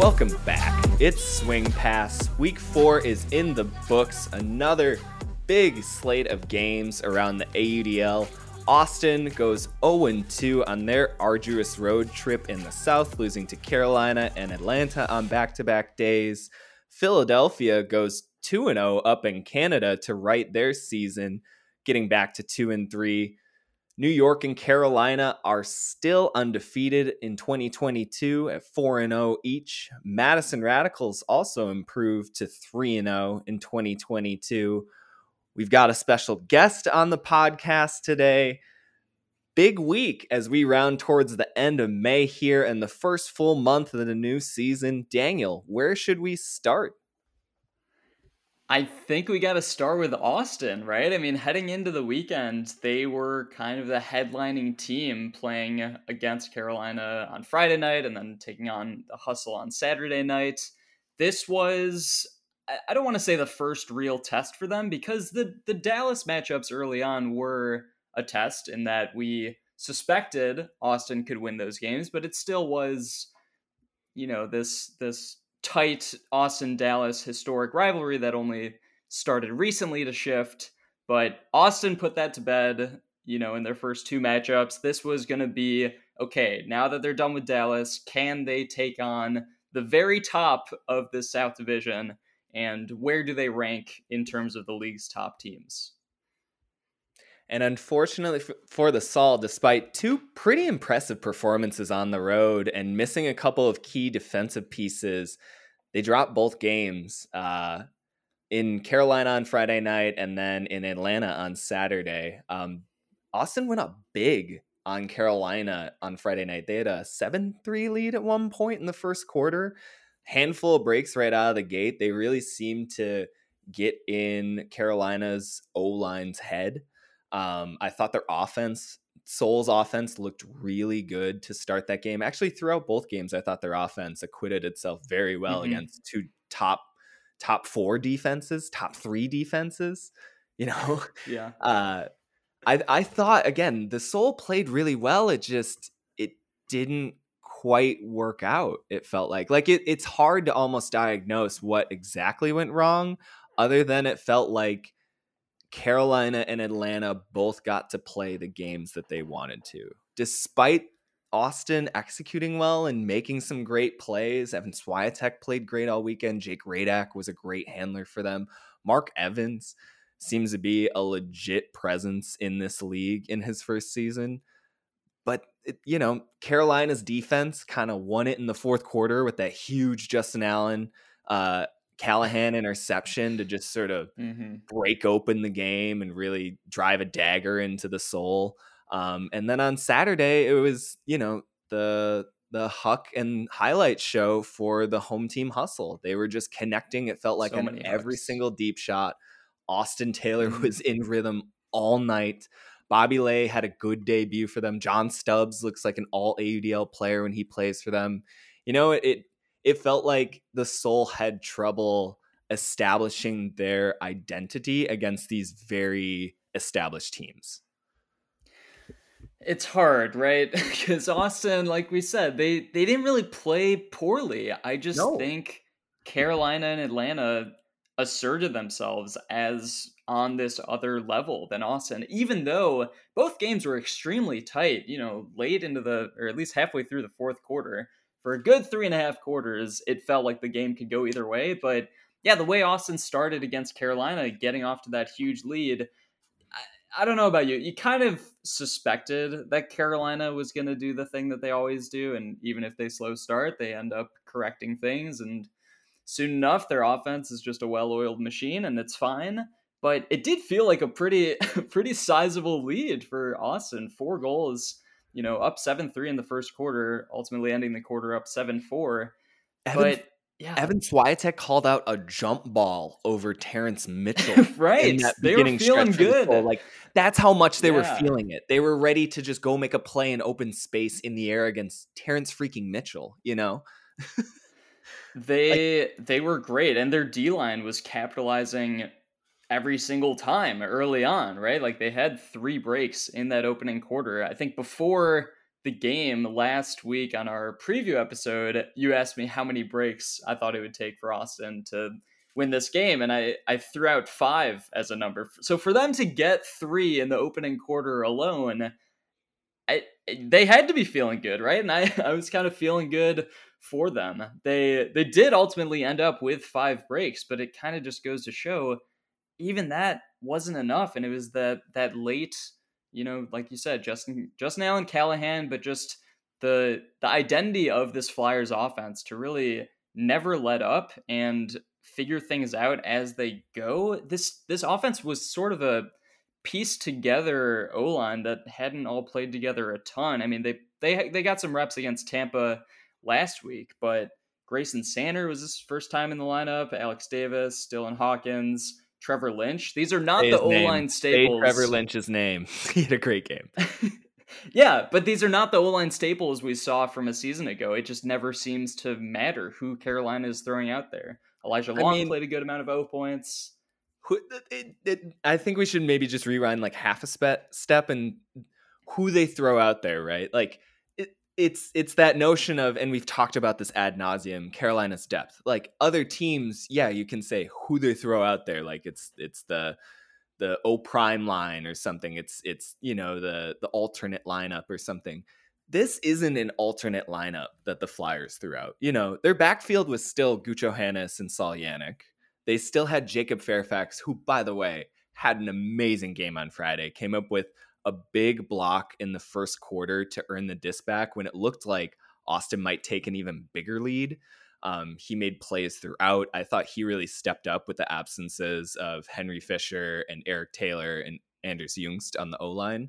Welcome back. It's Swing Pass. Week 4 is in the books. Another big slate of games around the AUDL. Austin goes 0-2 on their arduous road trip in the South, losing to Carolina and Atlanta on back-to-back days. Philadelphia goes 2-0 up in Canada to right their season, getting back to 2-3. New York and Carolina are still undefeated in 2022 at 4-0 each. Madison Radicals also improved to 3-0 in 2022. We've got a special guest on the podcast today. Big week as we round towards the end of May here and the first full month of the new season. Daniel, where should we start? I think we got to start with Austin, right? I mean, heading into the weekend, they were kind of the headlining team, playing against Carolina on Friday night and then taking on the Hustle on Saturday night. This was, I don't want to say the first real test for them, because the Dallas matchups early on were a test in that we suspected Austin could win those games, but it still was, you know, this tight Austin-Dallas historic rivalry that only started recently to shift, but Austin put that to bed, you know, in their first two matchups. This was going to be, okay, now that they're done with Dallas, can they take on the very top of the South Division, and where do they rank in terms of the league's top teams? And unfortunately for the Sol, despite two pretty impressive performances on the road and missing a couple of key defensive pieces, they dropped both games in Carolina on Friday night and then in Atlanta on Saturday. Austin went up big on Carolina on Friday night. They had a 7-3 lead at one point in the first quarter. Handful of breaks right out of the gate. They really seemed to get in Carolina's O-line's head. I thought their offense, Sol's offense, looked really good to start that game. Actually, throughout both games, I thought their offense acquitted itself very well against two top four defenses, top three defenses, you know? Yeah. I thought, again, the Sol played really well. It didn't quite work out, it felt like. It's hard to almost diagnose what exactly went wrong, other than it felt like Carolina and Atlanta both got to play the games that they wanted to. Despite Austin executing well and making some great plays, Evan Swiatek played great all weekend. Jake Radack was a great handler for them. Mark Evans seems to be a legit presence in this league in his first season. But, you know, Carolina's defense kind of won it in the fourth quarter with that huge Justin Allen Callahan interception to just sort of break open the game and really drive a dagger into the Sol. And then on Saturday, it was, you know, the Huck and highlight show for the home team Hustle. They were just connecting. It felt like every single deep shot. Austin Taylor was in rhythm all night. Bobby Lay had a good debut for them. John Stubbs looks like an all AUDL player when he plays for them. You know, it felt like the Sol had trouble establishing their identity against these very established teams. It's hard, right? Because Austin, like we said, they didn't really play poorly. I just think Carolina and Atlanta asserted themselves as on this other level than Austin, even though both games were extremely tight, you know, late into or at least halfway through the fourth quarter. For a good 3.5 quarters, it felt like the game could go either way. But yeah, the way Austin started against Carolina, getting off to that huge lead, I don't know about you. You kind of suspected that Carolina was going to do the thing that they always do. And even if they slow start, they end up correcting things. And soon enough, their offense is just a well-oiled machine, and it's fine. But it did feel like a pretty sizable lead for Austin. 4 goals. You know, up 7-3 in the first quarter, ultimately ending the quarter up 7-4. But yeah, Evan Swiatek called out a jump ball over Terrence Mitchell. Right, they were feeling good. Like that's how much they were feeling it. They were ready to just go make a play in open space in the air against Terrence freaking Mitchell. You know, they were great, and their D line was capitalizing every single time early on, right? Like they had 3 breaks in that opening quarter. I think before the game last week on our preview episode, you asked me how many breaks I thought it would take for Austin to win this game, and I threw out 5 as a number. So for them to get 3 in the opening quarter alone, they had to be feeling good, right? And I was kind of feeling good for them. They did ultimately end up with 5 breaks, but it kind of just goes to show even that wasn't enough. And it was that late, you know, like you said, Justin Allen, Callahan, but just the identity of this Flyers offense to really never let up and figure things out as they go. This offense was sort of a pieced together O-line that hadn't all played together a ton. I mean, they got some reps against Tampa last week, but Grayson Sanner was his first time in the lineup, Alex Davis, Dylan Hawkins, Trevor Lynch. These are not the O-line staples. Trevor Lynch's name. He had a great game. Yeah, but these are not the O-line staples we saw from a season ago. It just never seems to matter who Carolina is throwing out there. Elijah Long played a good amount of O points. I think we should maybe just rewind like half a step and who they throw out there, right? Like it's that notion of, and we've talked about this ad nauseum, Carolina's depth. Like other teams, yeah, you can say who they throw out there. Like it's the O prime line or something. It's you know the alternate lineup or something. This isn't an alternate lineup that the Flyers threw out. You know, their backfield was still Gutjohannes and Saul Yannick. They still had Jacob Fairfax, who, by the way, had an amazing game on Friday, came up with a big block in the first quarter to earn the dispatch when it looked like Austin might take an even bigger lead. He made plays throughout. I thought he really stepped up with the absences of Henry Fisher and Eric Taylor and Anders Jungst on the O-line.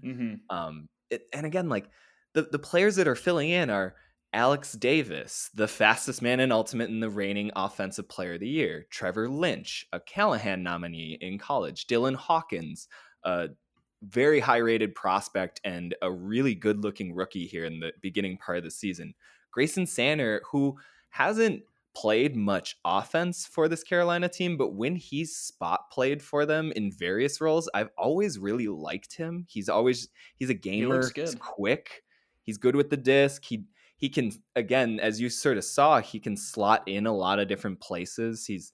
Mm-hmm. And again, like the players that are filling in are Alex Davis, the fastest man in Ultimate and the reigning Offensive Player of the Year. Trevor Lynch, a Callahan nominee in college. Dylan Hawkins, a very high-rated prospect and a really good-looking rookie here in the beginning part of the season. Grayson Sanner, who hasn't played much offense for this Carolina team, but when he's spot played for them in various roles, I've always really liked him. He's a gamer. He's quick. He's good with the disc. He can, again, as you sort of saw, he can slot in a lot of different places. He's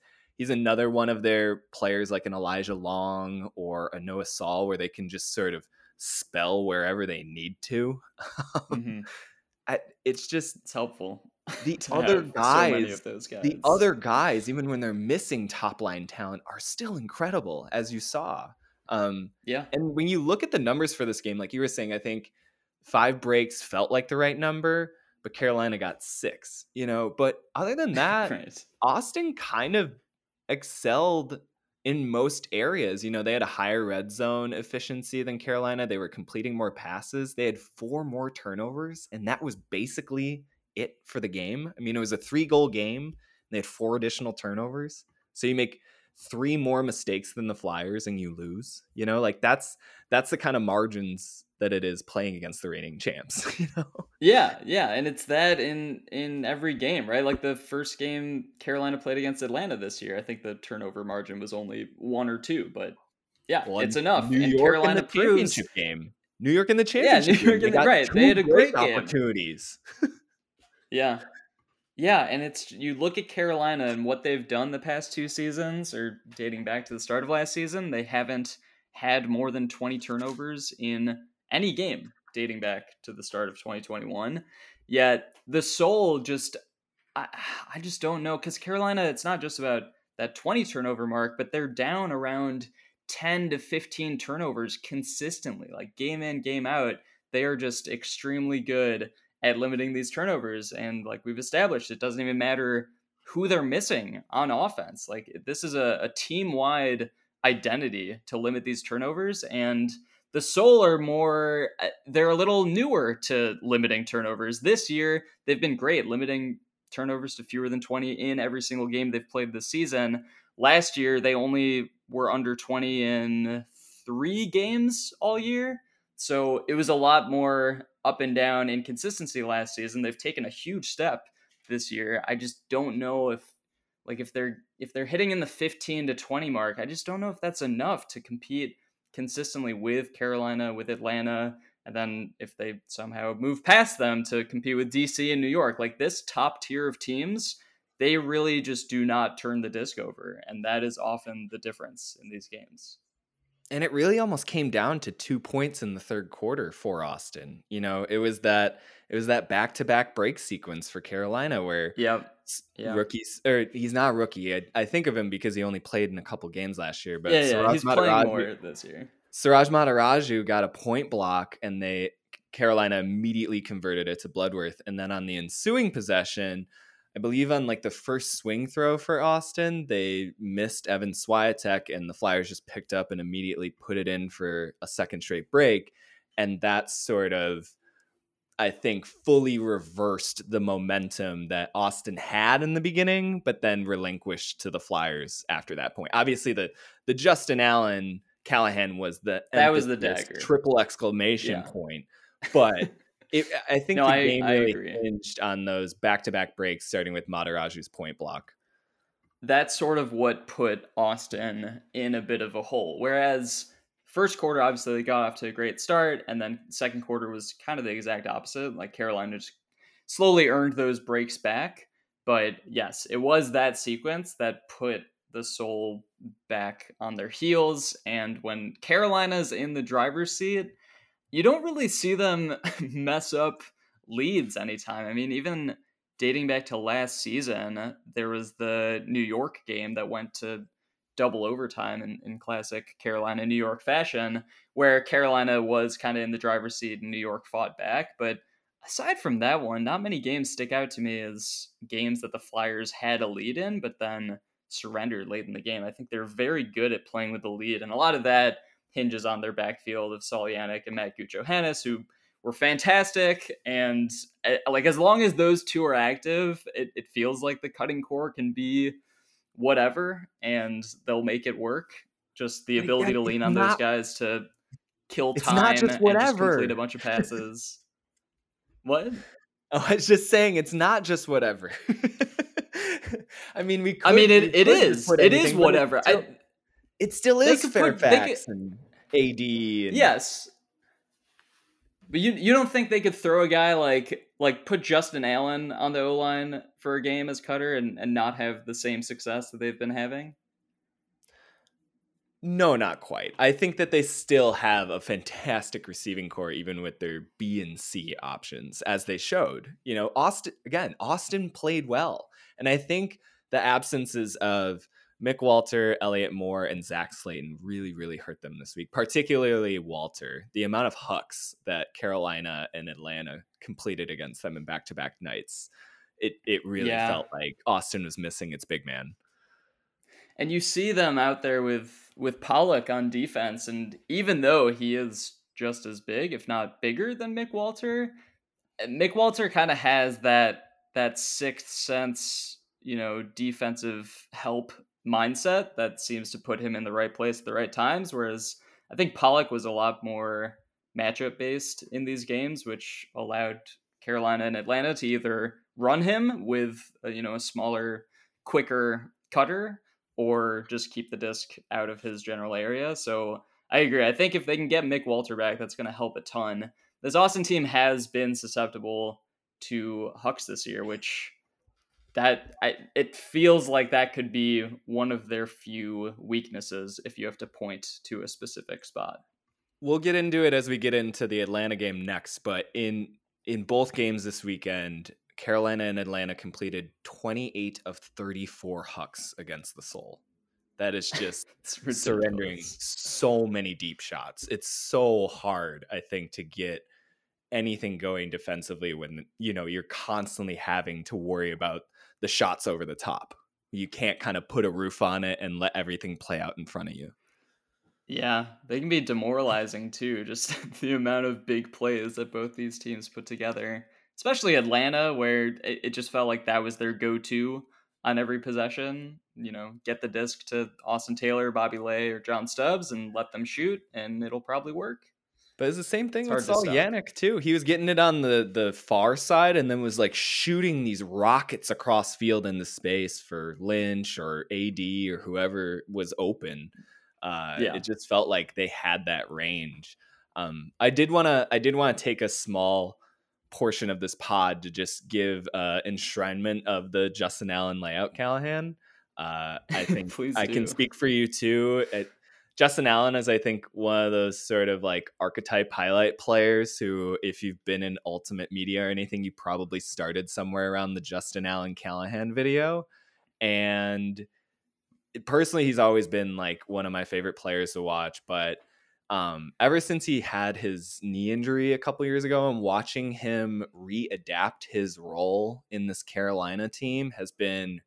another one of their players like an Elijah Long or a Noah Saul where they can just sort of spell wherever they need to. Mm-hmm. It's helpful. The other guys, even when they're missing top line talent, are still incredible, as you saw. Yeah. And when you look at the numbers for this game, like you were saying, I think 5 breaks felt like the right number. But Carolina got 6, you know, but other than that, right. Austin kind of excelled in most areas. You know, they had a higher red zone efficiency than Carolina. They were completing more passes. They had 4 more turnovers, and that was basically it for the game. I mean, it was a 3-goal game, and they had 4 additional turnovers. So you make 3 more mistakes than the Flyers and you lose, you know, like that's the kind of margins that it is playing against the reigning champs, you know? Yeah. And it's that in every game, right? Like the first game Carolina played against Atlanta this year, I think the turnover margin was only 1 or 2, but yeah, it's enough. New York and Carolina in the championship game. New York in the championship. Yeah, New York in the right. They had a great opportunities. Yeah. Yeah. And it's, you look at Carolina and what they've done the past 2 seasons or dating back to the start of last season, they haven't had more than 20 turnovers in any game dating back to the start of 2021. Yet the Sol just, I just don't know. Because Carolina, it's not just about that 20 turnover mark, but they're down around 10 to 15 turnovers consistently. Like game in, game out, they are just extremely good at limiting these turnovers. And like we've established, it doesn't even matter who they're missing on offense. Like this is a team-wide identity to limit these turnovers. And the Sol are more, they're a little newer to limiting turnovers. This year, they've been great limiting turnovers to fewer than 20 in every single game they've played this season. Last year, they only were under 20 in 3 games all year. So it was a lot more up and down inconsistency last season. They've taken a huge step this year. I just don't know if they're hitting in the 15 to 20 mark. I just don't know if that's enough to compete consistently with Carolina, with Atlanta, And then if they somehow move past them to compete with DC and New York, like this top tier of teams, they really just do not turn the disc over. And that is often the difference in these games. And it really almost came down to 2 points in the third quarter for Austin. You know, it was that back-to-back break sequence for Carolina where rookies, or he's not a rookie. I think of him because he only played in a couple games last year, but he's playing more this year. Siraj Mataraju got a point block and Carolina immediately converted it to Bloodworth. And then on the ensuing possession, I believe on like the first swing throw for Austin, they missed Evan Swiatek and the Flyers just picked up and immediately put it in for a second straight break. And that sort of, I think, fully reversed the momentum that Austin had in the beginning, but then relinquished to the Flyers after that point. Obviously the Justin Allen Callahan was the dagger, triple exclamation point, but I think the game really hinged on those back-to-back breaks, starting with Mataraju's point block. That's sort of what put Austin in a bit of a hole. Whereas first quarter, obviously, they got off to a great start, and then second quarter was kind of the exact opposite. Like Carolina just slowly earned those breaks back. But yes, it was that sequence that put the Sol back on their heels. And when Carolina's in the driver's seat, you don't really see them mess up leads anytime. I mean, even dating back to last season, there was the New York game that went to double overtime in classic Carolina, New York fashion, where Carolina was kind of in the driver's seat and New York fought back. But aside from that one, not many games stick out to me as games that the Flyers had a lead in, but then surrendered late in the game. I think they're very good at playing with the lead. And a lot of that hinges on their backfield of Saul Yannick and Matt Gutjohannes, who were fantastic. And like, as long as those two are active, it feels like the cutting core can be whatever, and they'll make it work. Just the ability to lean on those guys to kill time and just complete a bunch of passes. What? Oh, I was just saying, it's not just whatever. I mean, it is. It is whatever. It still is Fairfax and AD. And... Yes. But you don't think they could throw a guy like put Justin Allen on the O-line for a game as cutter and not have the same success that they've been having? No, not quite. I think that they still have a fantastic receiving core, even with their B and C options, as they showed. You know, Austin played well. And I think the absences of Mick Walter, Elliot Moore, and Zach Slayton really, really hurt them this week, particularly Walter. The amount of hucks that Carolina and Atlanta completed against them in back-to-back nights, it really felt like Austin was missing its big man. And you see them out there with Pollock on defense, and even though he is just as big, if not bigger than Mick Walter kind of has that sixth sense, you know, defensive help mindset that seems to put him in the right place at the right times, whereas I think Pollock was a lot more matchup based in these games, which allowed Carolina and Atlanta to either run him with a smaller, quicker cutter, or just keep the disc out of his general area. So I agree. I think if they can get Mick Walter back, that's going to help a ton. This Austin team has been susceptible to hucks this year, which it feels like that could be one of their few weaknesses if you have to point to a specific spot. We'll get into it as we get into the Atlanta game next, but in both games this weekend, Carolina and Atlanta completed 28 of 34 hucks against the Sol. That is just surrendering so many deep shots. It's so hard, I think, to get anything going defensively when you're constantly having to worry about the shots over the top. You can't kind of put a roof on it and let everything play out in front of you. Yeah, they can be demoralizing too, just the amount of big plays that both these teams put together, especially Atlanta, where it just felt like that was their go-to on every possession. Get the disc to Austin Taylor, Bobby Lay, or John Stubbs and let them shoot, and it'll probably work. But it's the same thing with Saul Yannick, too. He was getting it on the far side and then was like shooting these rockets across field in the space for Lynch or AD or whoever was open. It just felt like they had that range. I did want to take a small portion of this pod to just give enshrinement of the Justin Allen layout, Callahan. I think I can speak for you too. Justin Allen is, I think, one of those sort of like archetype highlight players who, if you've been in Ultimate Media or anything, you probably started somewhere around the Justin Allen Callahan video. And personally, he's always been like one of my favorite players to watch. But ever since he had his knee injury a couple years ago, and watching him readapt his role in this Carolina team has been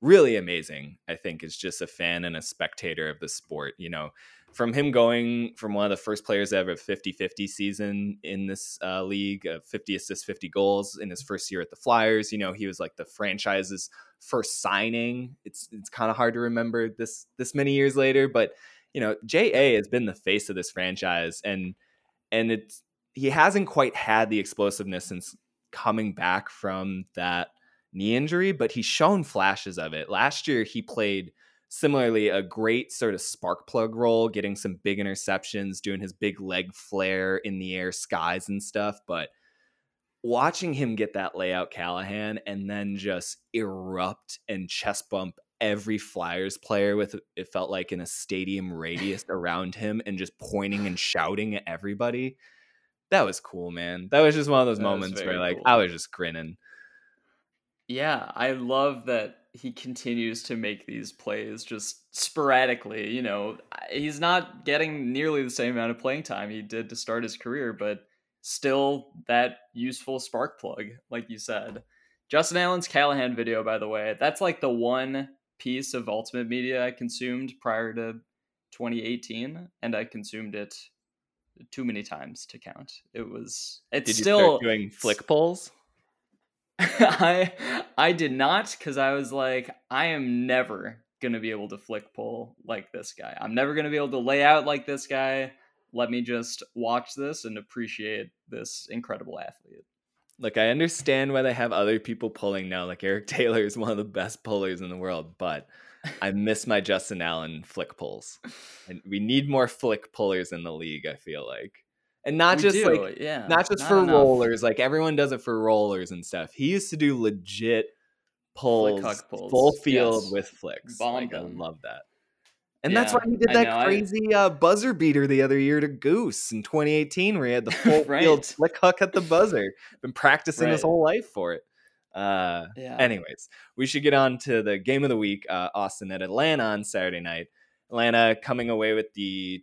really amazing. I think is just a fan and a spectator of the sport, you know, from him going from one of the first players to have a 50-50 season in this league, 50 assists, 50 goals in his first year at the Flyers. You know, he was like the franchise's first signing. It's kind of hard to remember this many years later, but you know, J.A. has been the face of this franchise, and he hasn't quite had the explosiveness since coming back from that knee injury, but he's shown flashes of it. Last year, he played similarly a great sort of spark plug role, getting some big interceptions, doing his big leg flare in the air skies and stuff. But watching him get that layout, Callahan, and then just erupt and chest bump every Flyers player with, it felt like, in a stadium radius around him, and just pointing and shouting at everybody. That was cool, man. That was just one of those moments where like cool. I was just grinning. Yeah, I love that he continues to make these plays just sporadically. You know, he's not getting nearly the same amount of playing time he did to start his career, but still that useful spark plug, like you said. Justin Allen's Callahan video, by the way, that's like the one piece of Ultimate Media I consumed prior to 2018, and I consumed it too many times to count. Did you still start doing flick polls? I did not, because I was like, I am never gonna be able to flick pull like this guy. I'm never gonna be able to lay out like this guy. Let me just watch this and appreciate this incredible athlete. Like, I understand why they have other people pulling now. Like, Eric Taylor is one of the best pullers in the world, but I miss my Justin Allen flick pulls. And we need more flick pullers in the league, I feel like. And not just for enough. Rollers. Like, everyone does it for rollers and stuff. He used to do legit pulls. Full field with flicks. Like, I love that. And that's why he did that crazy buzzer beater the other year to Goose in 2018, where he had the full field flick hook at the buzzer. Been practicing his whole life for it. Anyways, we should get on to the game of the week. Austin at Atlanta on Saturday night. Atlanta coming away with the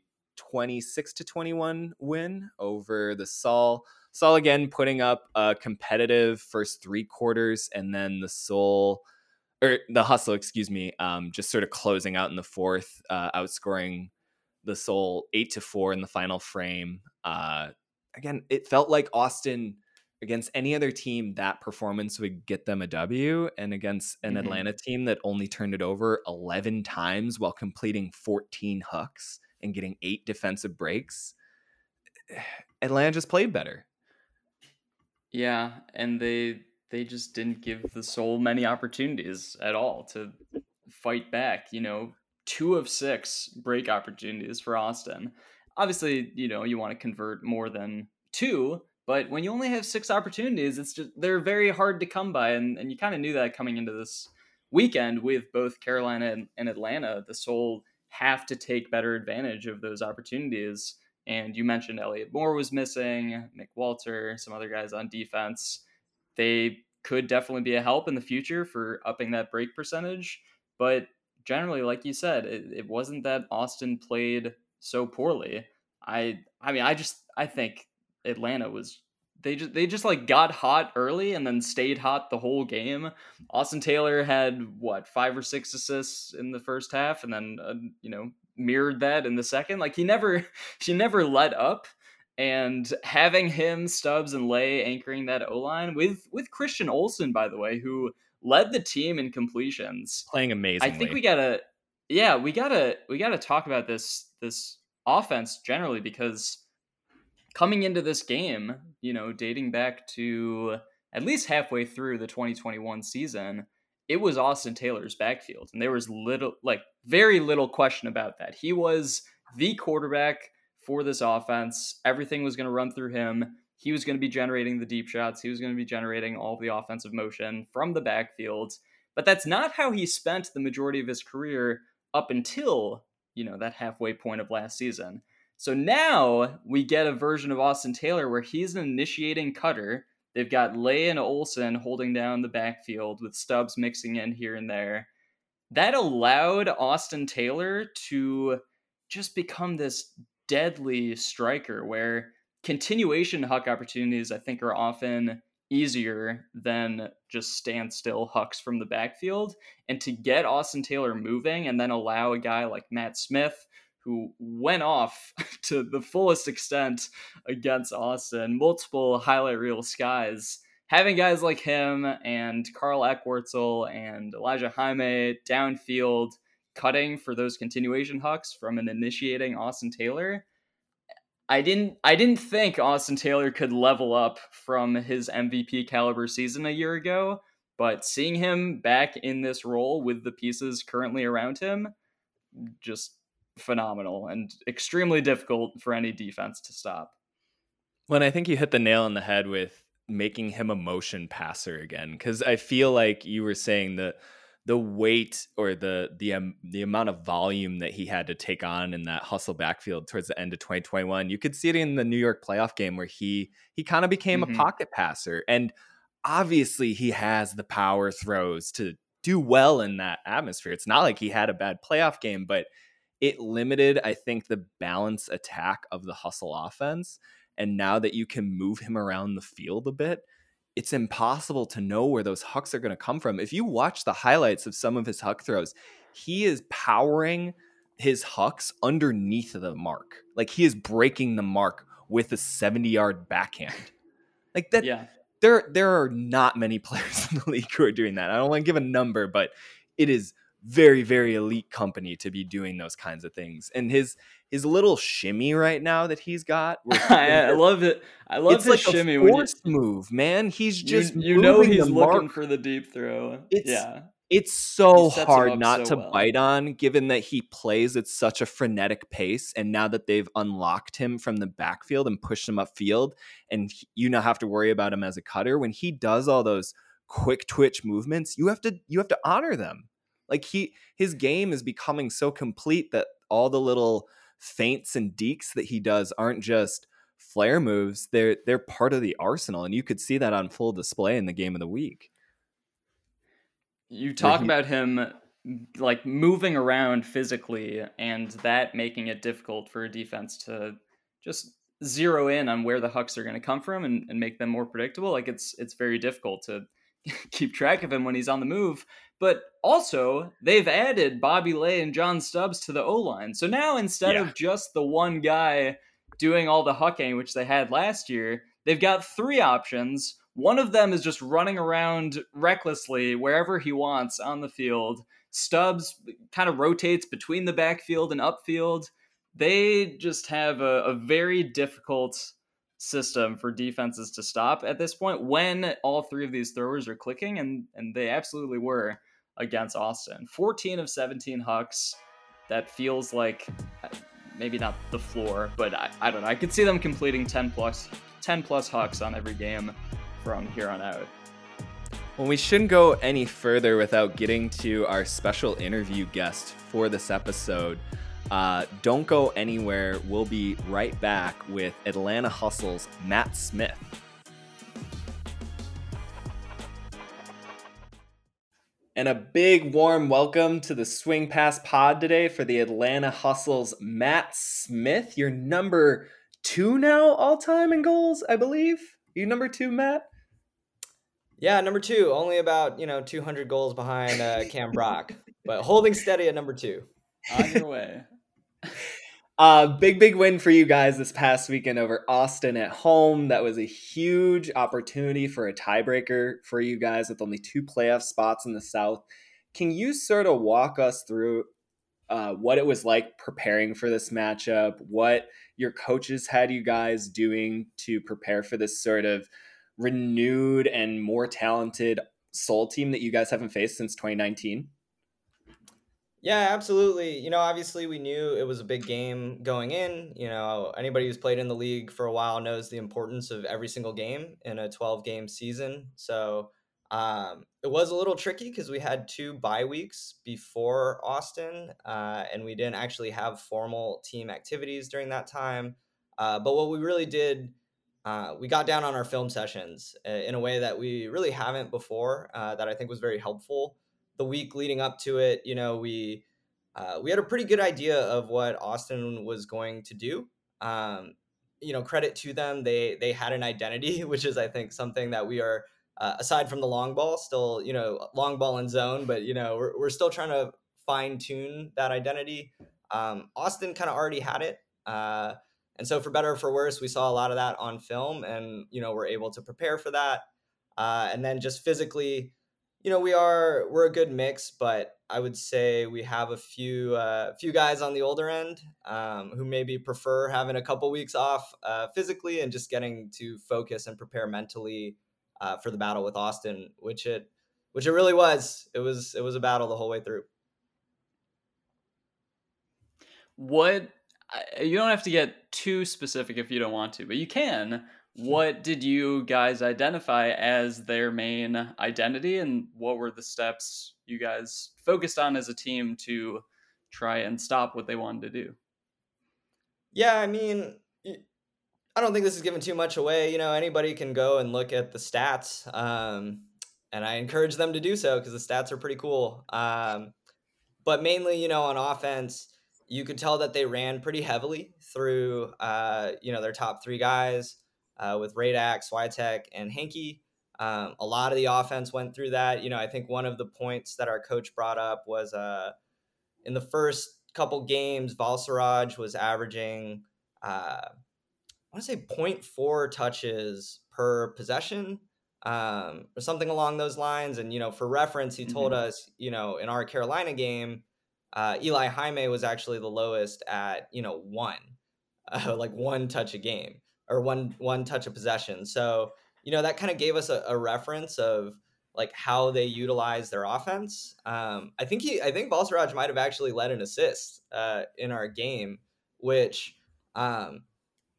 26-21 win over the Sol. Sol again putting up a competitive first three quarters, and then the Hustle, just sort of closing out in the fourth, outscoring the Sol 8-4 in the final frame. Again, it felt like Austin, against any other team, that performance would get them a W, and against an Atlanta team that only turned it over 11 times while completing 14 hooks and getting 8 defensive breaks, Atlanta just played better. Yeah, and they just didn't give the Sol many opportunities at all to fight back. You know, 2 of 6 break opportunities for Austin. Obviously, you know, you want to convert more than 2, but when you only have 6 opportunities, it's just, they're very hard to come by. And you kind of knew that coming into this weekend with both Carolina and Atlanta. The Sol have to take better advantage of those opportunities. And you mentioned Elliot Moore was missing, Mick Walter, some other guys on defense. They could definitely be a help in the future for upping that break percentage. But generally, like you said, it wasn't that Austin played so poorly. I think Atlanta was, they just like got hot early and then stayed hot the whole game. Austin Taylor had 5 or 6 assists in the first half, and then mirrored that in the second. Like, she never let up. And having him, Stubbs, and Lay anchoring that O-line with Christian Olson, by the way, who led the team in completions, playing amazingly. I think we gotta talk about this offense generally, because coming into this game, you know, dating back to at least halfway through the 2021 season, it was Austin Taylor's backfield, and there was very little question about that. He was the quarterback for this offense. Everything was going to run through him. He was going to be generating the deep shots. He was going to be generating all the offensive motion from the backfield. But that's not how he spent the majority of his career up until, you know, that halfway point of last season. So now we get a version of Austin Taylor where he's an initiating cutter. They've got Lay and Olson holding down the backfield with Stubbs mixing in here and there. That allowed Austin Taylor to just become this deadly striker where continuation huck opportunities, I think, are often easier than just standstill hucks from the backfield. And to get Austin Taylor moving and then allow a guy like Matt Smith, who went off to the fullest extent against Austin, multiple highlight reel skies, having guys like him and Carl Eckwertzel and Elijah Jaime downfield cutting for those continuation hucks from an initiating Austin Taylor. I didn't think Austin Taylor could level up from his MVP caliber season a year ago, but seeing him back in this role with the pieces currently around him, just phenomenal and extremely difficult for any defense to stop. Well, I think you hit the nail on the head with making him a motion passer again, because I feel like you were saying that the weight or the amount of volume that he had to take on in that hustle backfield towards the end of 2021, you could see it in the New York playoff game where he kind of became a pocket passer. And obviously he has the power throws to do well in that atmosphere. It's not like he had a bad playoff game, but it limited, I think, the balance attack of the hustle offense. And now that you can move him around the field a bit, it's impossible to know where those hucks are going to come from. If you watch the highlights of some of his huck throws, he is powering his hucks underneath the mark. Like, he is breaking the mark with a 70-yard backhand. Like that. Yeah. There are not many players in the league who are doing that. I don't want to give a number, but it is very, very elite company to be doing those kinds of things. And his little shimmy right now that he's got. I love it. I love his shimmy. It's like a force move, man. He's just, you know, he's looking for the deep throw. It's so hard not to bite on, given that he plays at such a frenetic pace. And now that they've unlocked him from the backfield and pushed him upfield, and you now have to worry about him as a cutter, when he does all those quick twitch movements, you have to honor them. Like, his game is becoming so complete that all the little feints and deeks that he does aren't just flare moves. They're part of the arsenal, and you could see that on full display in the game of the week. You talk about him like moving around physically and that making it difficult for a defense to just zero in on where the hucks are going to come from and make them more predictable. Like, it's very difficult to keep track of him when he's on the move. But also, they've added Bobby Lay and John Stubbs to the O-line. So now, instead of just the one guy doing all the hucking, which they had last year, they've got three options. One of them is just running around recklessly wherever he wants on the field. Stubbs kind of rotates between the backfield and upfield. They just have a very difficult system for defenses to stop at this point when all three of these throwers are clicking, and they absolutely were against Austin. 14 of 17 hucks. That feels like maybe not the floor, but I don't know. I could see them completing 10 plus hucks on every game from here on out. Well, we shouldn't go any further without getting to our special interview guest for this episode. Don't go anywhere. We'll be right back with Atlanta Hustle's Matt Smith. And a big warm welcome to the Swing Pass pod today for the Atlanta Hustle's Matt Smith. You're number 2 now all time in goals, I believe. Are you number 2, Matt? Yeah, number 2. Only about, 200 goals behind Cam Brock, but holding steady at number 2. On your way. Big win for you guys this past weekend over Austin at home. That was a huge opportunity for a tiebreaker for you guys with only 2 playoff spots in the South. Can you sort of walk us through what it was like preparing for this matchup, what your coaches had you guys doing to prepare for this sort of renewed and more talented Sol team that you guys haven't faced since 2019? Yeah, absolutely. You know, obviously we knew it was a big game going in. You know, anybody who's played in the league for a while knows the importance of every single game in a 12-game season. So it was a little tricky because we had 2 bye weeks before Austin, and we didn't actually have formal team activities during that time. But what we really did, we got down on our film sessions in a way that we really haven't before, that I think was very helpful. The week leading up to it, you know, we had a pretty good idea of what Austin was going to do. You know, credit to them, they had an identity, which is, I think, something that we are, aside from the long ball, still, you know, long ball and zone, but, you know, we're still trying to fine tune that identity. Austin kind of already had it. And so for better or for worse, we saw a lot of that on film, and, you know, we're able to prepare for that. And then just physically, you know, we're a good mix, but I would say we have a few guys on the older end who maybe prefer having a couple weeks off physically and just getting to focus and prepare mentally for the battle with Austin, which it really was. It was a battle the whole way through. You don't have to get too specific if you don't want to, but you can. What did you guys identify as their main identity, and what were the steps you guys focused on as a team to try and stop what they wanted to do? Yeah, I mean, I don't think this is giving too much away. You know, anybody can go and look at the stats, and I encourage them to do so because the stats are pretty cool. But mainly, you know, on offense, you could tell that they ran pretty heavily through, you know, their top 3 guys. With Radack, Swiatek, and Henke. A lot of the offense went through that. You know, I think one of the points that our coach brought up was in the first couple games, Valsaraj was averaging, I want to say 0.4 touches per possession or something along those lines. And, you know, for reference, he told us, you know, in our Carolina game, Eli Jaime was actually the lowest at, you know, one touch a game. Or one touch of possession. So, you know, that kind of gave us a reference of like how they utilize their offense. I think Valsaraj might have actually led an assist in our game, which,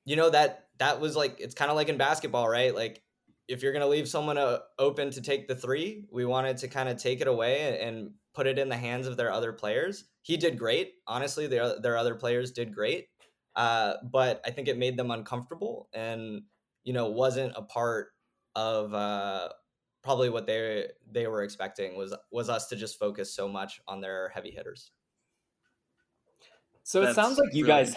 you know, that was like, it's kind of like in basketball, right? Like if you're going to leave someone open to take the 3, we wanted to kind of take it away and put it in the hands of their other players. He did great. Honestly, their other players did great. But I think it made them uncomfortable and, you know, wasn't a part of probably what they were expecting was us to just focus so much on their heavy hitters. So it sounds like you guys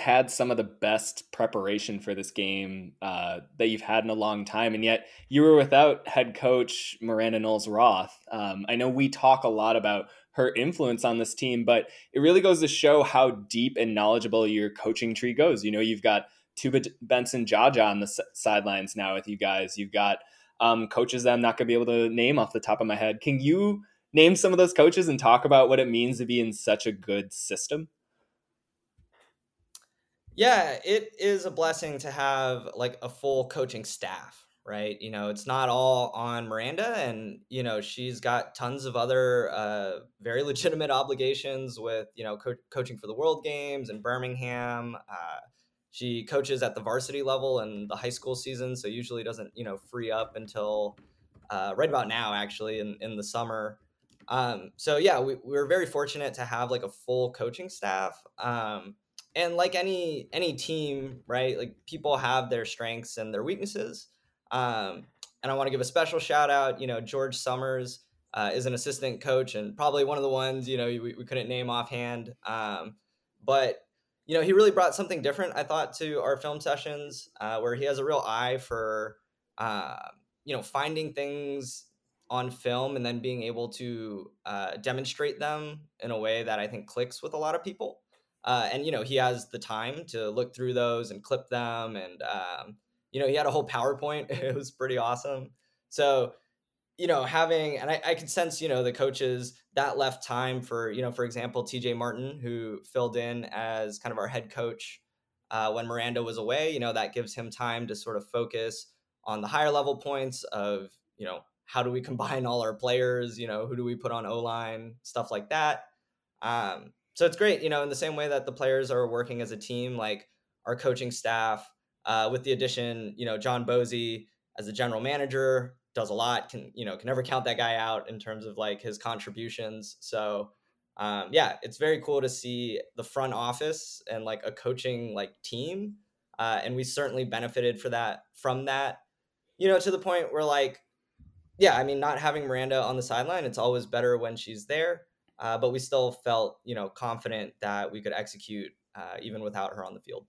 had some of the best preparation for this game that you've had in a long time. And yet you were without head coach Miranda Knowles-Roth. I know we talk a lot about her influence on this team, but it really goes to show how deep and knowledgeable your coaching tree goes. You know, you've got Tuba Benson Jaja on the sidelines now with you guys. You've got coaches that I'm not going to be able to name off the top of my head. Can you name some of those coaches and talk about what it means to be in such a good system? Yeah, it is a blessing to have like a full coaching staff. Right. You know, it's not all on Miranda, and, you know, she's got tons of other very legitimate obligations with, you know, coaching for the World Games in Birmingham. She coaches at the varsity level in the high school season, so usually doesn't, you know, free up until right about now, actually, in the summer. So, yeah, we're very fortunate to have like a full coaching staff. And like any team, right, like people have their strengths and their weaknesses. And I want to give a special shout out, you know, George Summers is an assistant coach and probably one of the ones, you know, we couldn't name offhand. But, you know, he really brought something different, I thought, to our film sessions where he has a real eye for, you know, finding things on film and then being able to demonstrate them in a way that I think clicks with a lot of people. And, you know, he has the time to look through those and clip them and, you know, he had a whole PowerPoint. It was pretty awesome. So, you know, I could sense, you know, the coaches that left time for, you know, for example, TJ Martin, who filled in as kind of our head coach when Miranda was away. You know, that gives him time to sort of focus on the higher level points of, you know, how do we combine all our players? You know, who do we put on O-line, stuff like that. So it's great, you know, in the same way that the players are working as a team, like our coaching staff, with the addition, you know, John Boese as the general manager does a lot, can never count that guy out in terms of like his contributions. So yeah, it's very cool to see the front office and like a coaching like team. And we certainly benefited from that, you know, to the point where like, yeah, I mean, not having Miranda on the sideline, it's always better when she's there. But we still felt, you know, confident that we could execute even without her on the field.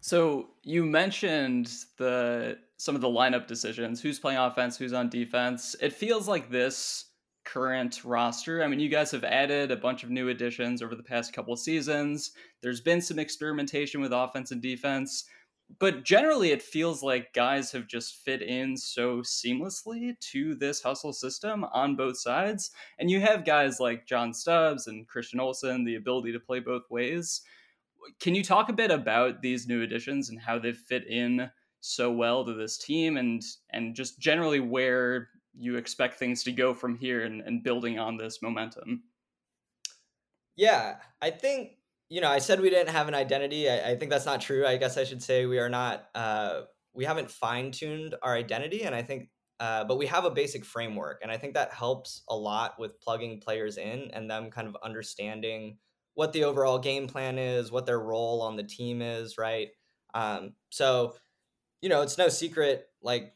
So you mentioned some of the lineup decisions, who's playing offense, who's on defense. It feels like this current roster, I mean, you guys have added a bunch of new additions over the past couple of seasons. There's been some experimentation with offense and defense, but generally it feels like guys have just fit in so seamlessly to this Hustle system on both sides. And you have guys like John Stubbs and Christian Olson, the ability to play both ways. Can you talk a bit about these new additions and how they fit in so well to this team and just generally where you expect things to go from here and building on this momentum? Yeah, I think, you know, I said we didn't have an identity. I think that's not true. I guess I should say we haven't fine-tuned our identity. And I think, but we have a basic framework. And I think that helps a lot with plugging players in and them kind of understanding what the overall game plan is, what their role on the team is, right? So, you know, it's no secret, like,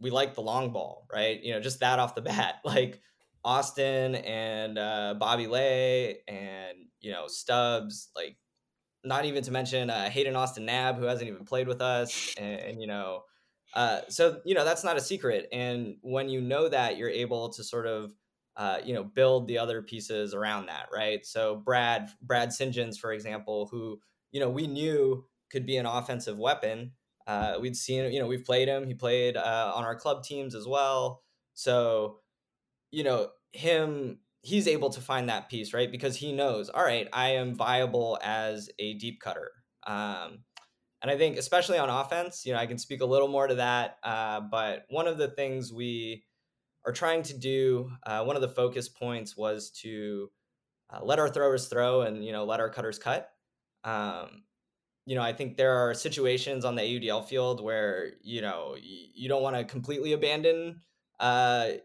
we like the long ball, right? You know, just that off the bat, like Austin and Bobby Lay and, you know, Stubbs, like not even to mention Hayden Austin Nab, who hasn't even played with us. And you know, so, you know, that's not a secret. And when you know that, you're able to sort of, you know, build the other pieces around that, right? So Brad St. John's, for example, who, you know, we knew could be an offensive weapon. We'd seen, you know, we've played him. He played on our club teams as well. So, you know, he's able to find that piece, right? Because he knows, all right, I am viable as a deep cutter. And I think especially on offense, you know, I can speak a little more to that. But one of the things we are trying to do, one of the focus points was to let our throwers throw and, you know, let our cutters cut. You know, I think there are situations on the AUDL field where, you know, you don't want to completely abandon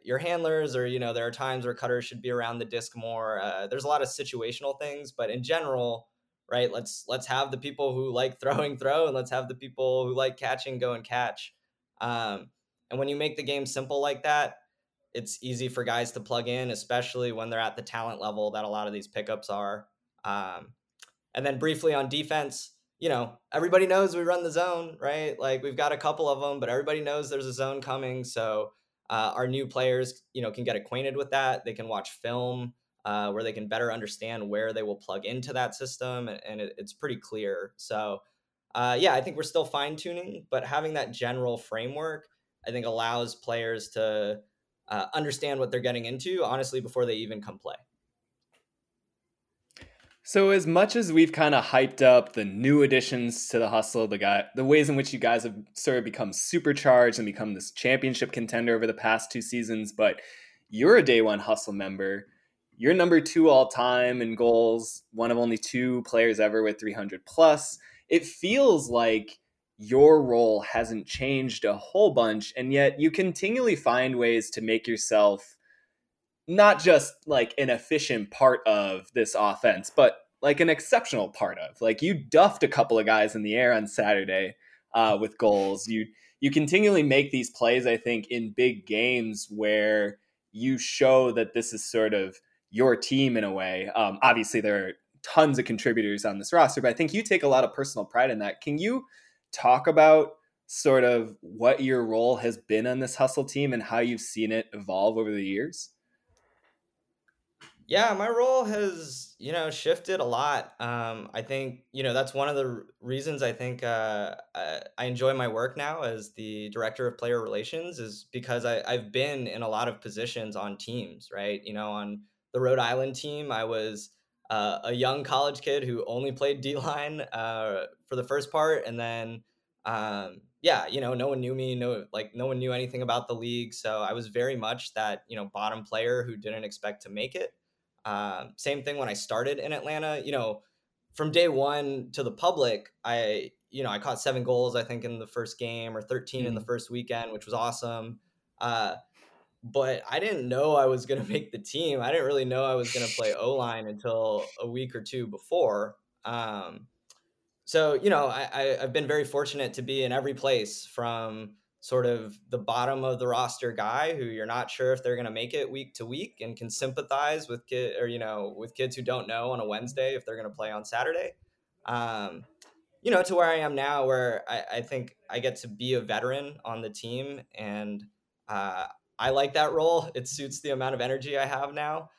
your handlers or, you know, there are times where cutters should be around the disc more. There's a lot of situational things, but in general, right, let's have the people who like throwing throw and let's have the people who like catching go and catch. And when you make the game simple like that, it's easy for guys to plug in, especially when they're at the talent level that a lot of these pickups are. And then briefly on defense, you know, everybody knows we run the zone, right? Like we've got a couple of them, but everybody knows there's a zone coming. So our new players, you know, can get acquainted with that. They can watch film where they can better understand where they will plug into that system. And it's pretty clear. So yeah, I think we're still fine tuning, but having that general framework, I think allows players to understand what they're getting into, honestly, before they even come play. So as much as we've kind of hyped up the new additions to the Hustle, the ways in which you guys have sort of become supercharged and become this championship contender over the past two seasons, but you're a day one Hustle member. You're number 2 all time in goals, one of only 2 players ever with 300 plus. It feels like your role hasn't changed a whole bunch, and yet you continually find ways to make yourself not just like an efficient part of this offense, but like an exceptional part of, like, you duffed a couple of guys in the air on Saturday with goals. You continually make these plays, I think, in big games where you show that this is sort of your team in a way. Obviously there are tons of contributors on this roster, but I think you take a lot of personal pride in that. Can you talk about sort of what your role has been on this Hustle team and how you've seen it evolve over the years? Yeah, my role has, you know, shifted a lot. I think, you know, that's one of the reasons I think I enjoy my work now as the director of player relations is because I've been in a lot of positions on teams, right? You know, on the Rhode Island team, I was a young college kid who only played D-line for the first part. And then yeah, you know, no one knew me, no one knew anything about the league. So I was very much that, you know, bottom player who didn't expect to make it. Same thing when I started in Atlanta, you know, from day one to the public, I caught 7 goals, I think, in the first game, or 13 in the first weekend, which was awesome. But I didn't know I was going to make the team. I didn't really know I was going to play O-line until a week or two before. So, you know, I've been very fortunate to be in every place, from sort of the bottom of the roster guy who you're not sure if they're going to make it week to week, and can sympathize with with kids who don't know on a Wednesday if they're going to play on Saturday, you know, to where I am now, where I think I get to be a veteran on the team. And I like that role. It suits the amount of energy I have now.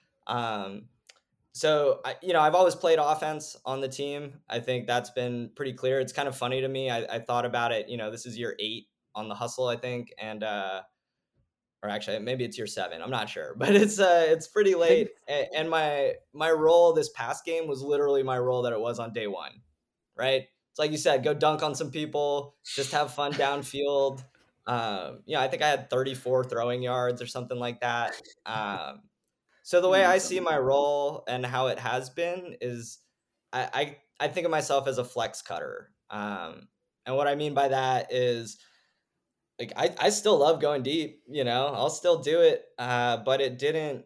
So I've always played offense on the team. I think that's been pretty clear. It's kind of funny to me. I thought about it, you know, this is year 8 on the Hustle, I think. And, or actually maybe it's year 7, I'm not sure, but it's pretty late. And my role this past game was literally my role that it was on day one, right? It's like you said, go dunk on some people, just have fun downfield. I think I had 34 throwing yards or something like that. So the way I see my role and how it has been is I think of myself as a flex cutter. And what I mean by that is, like, I still love going deep, you know, I'll still do it. But it didn't,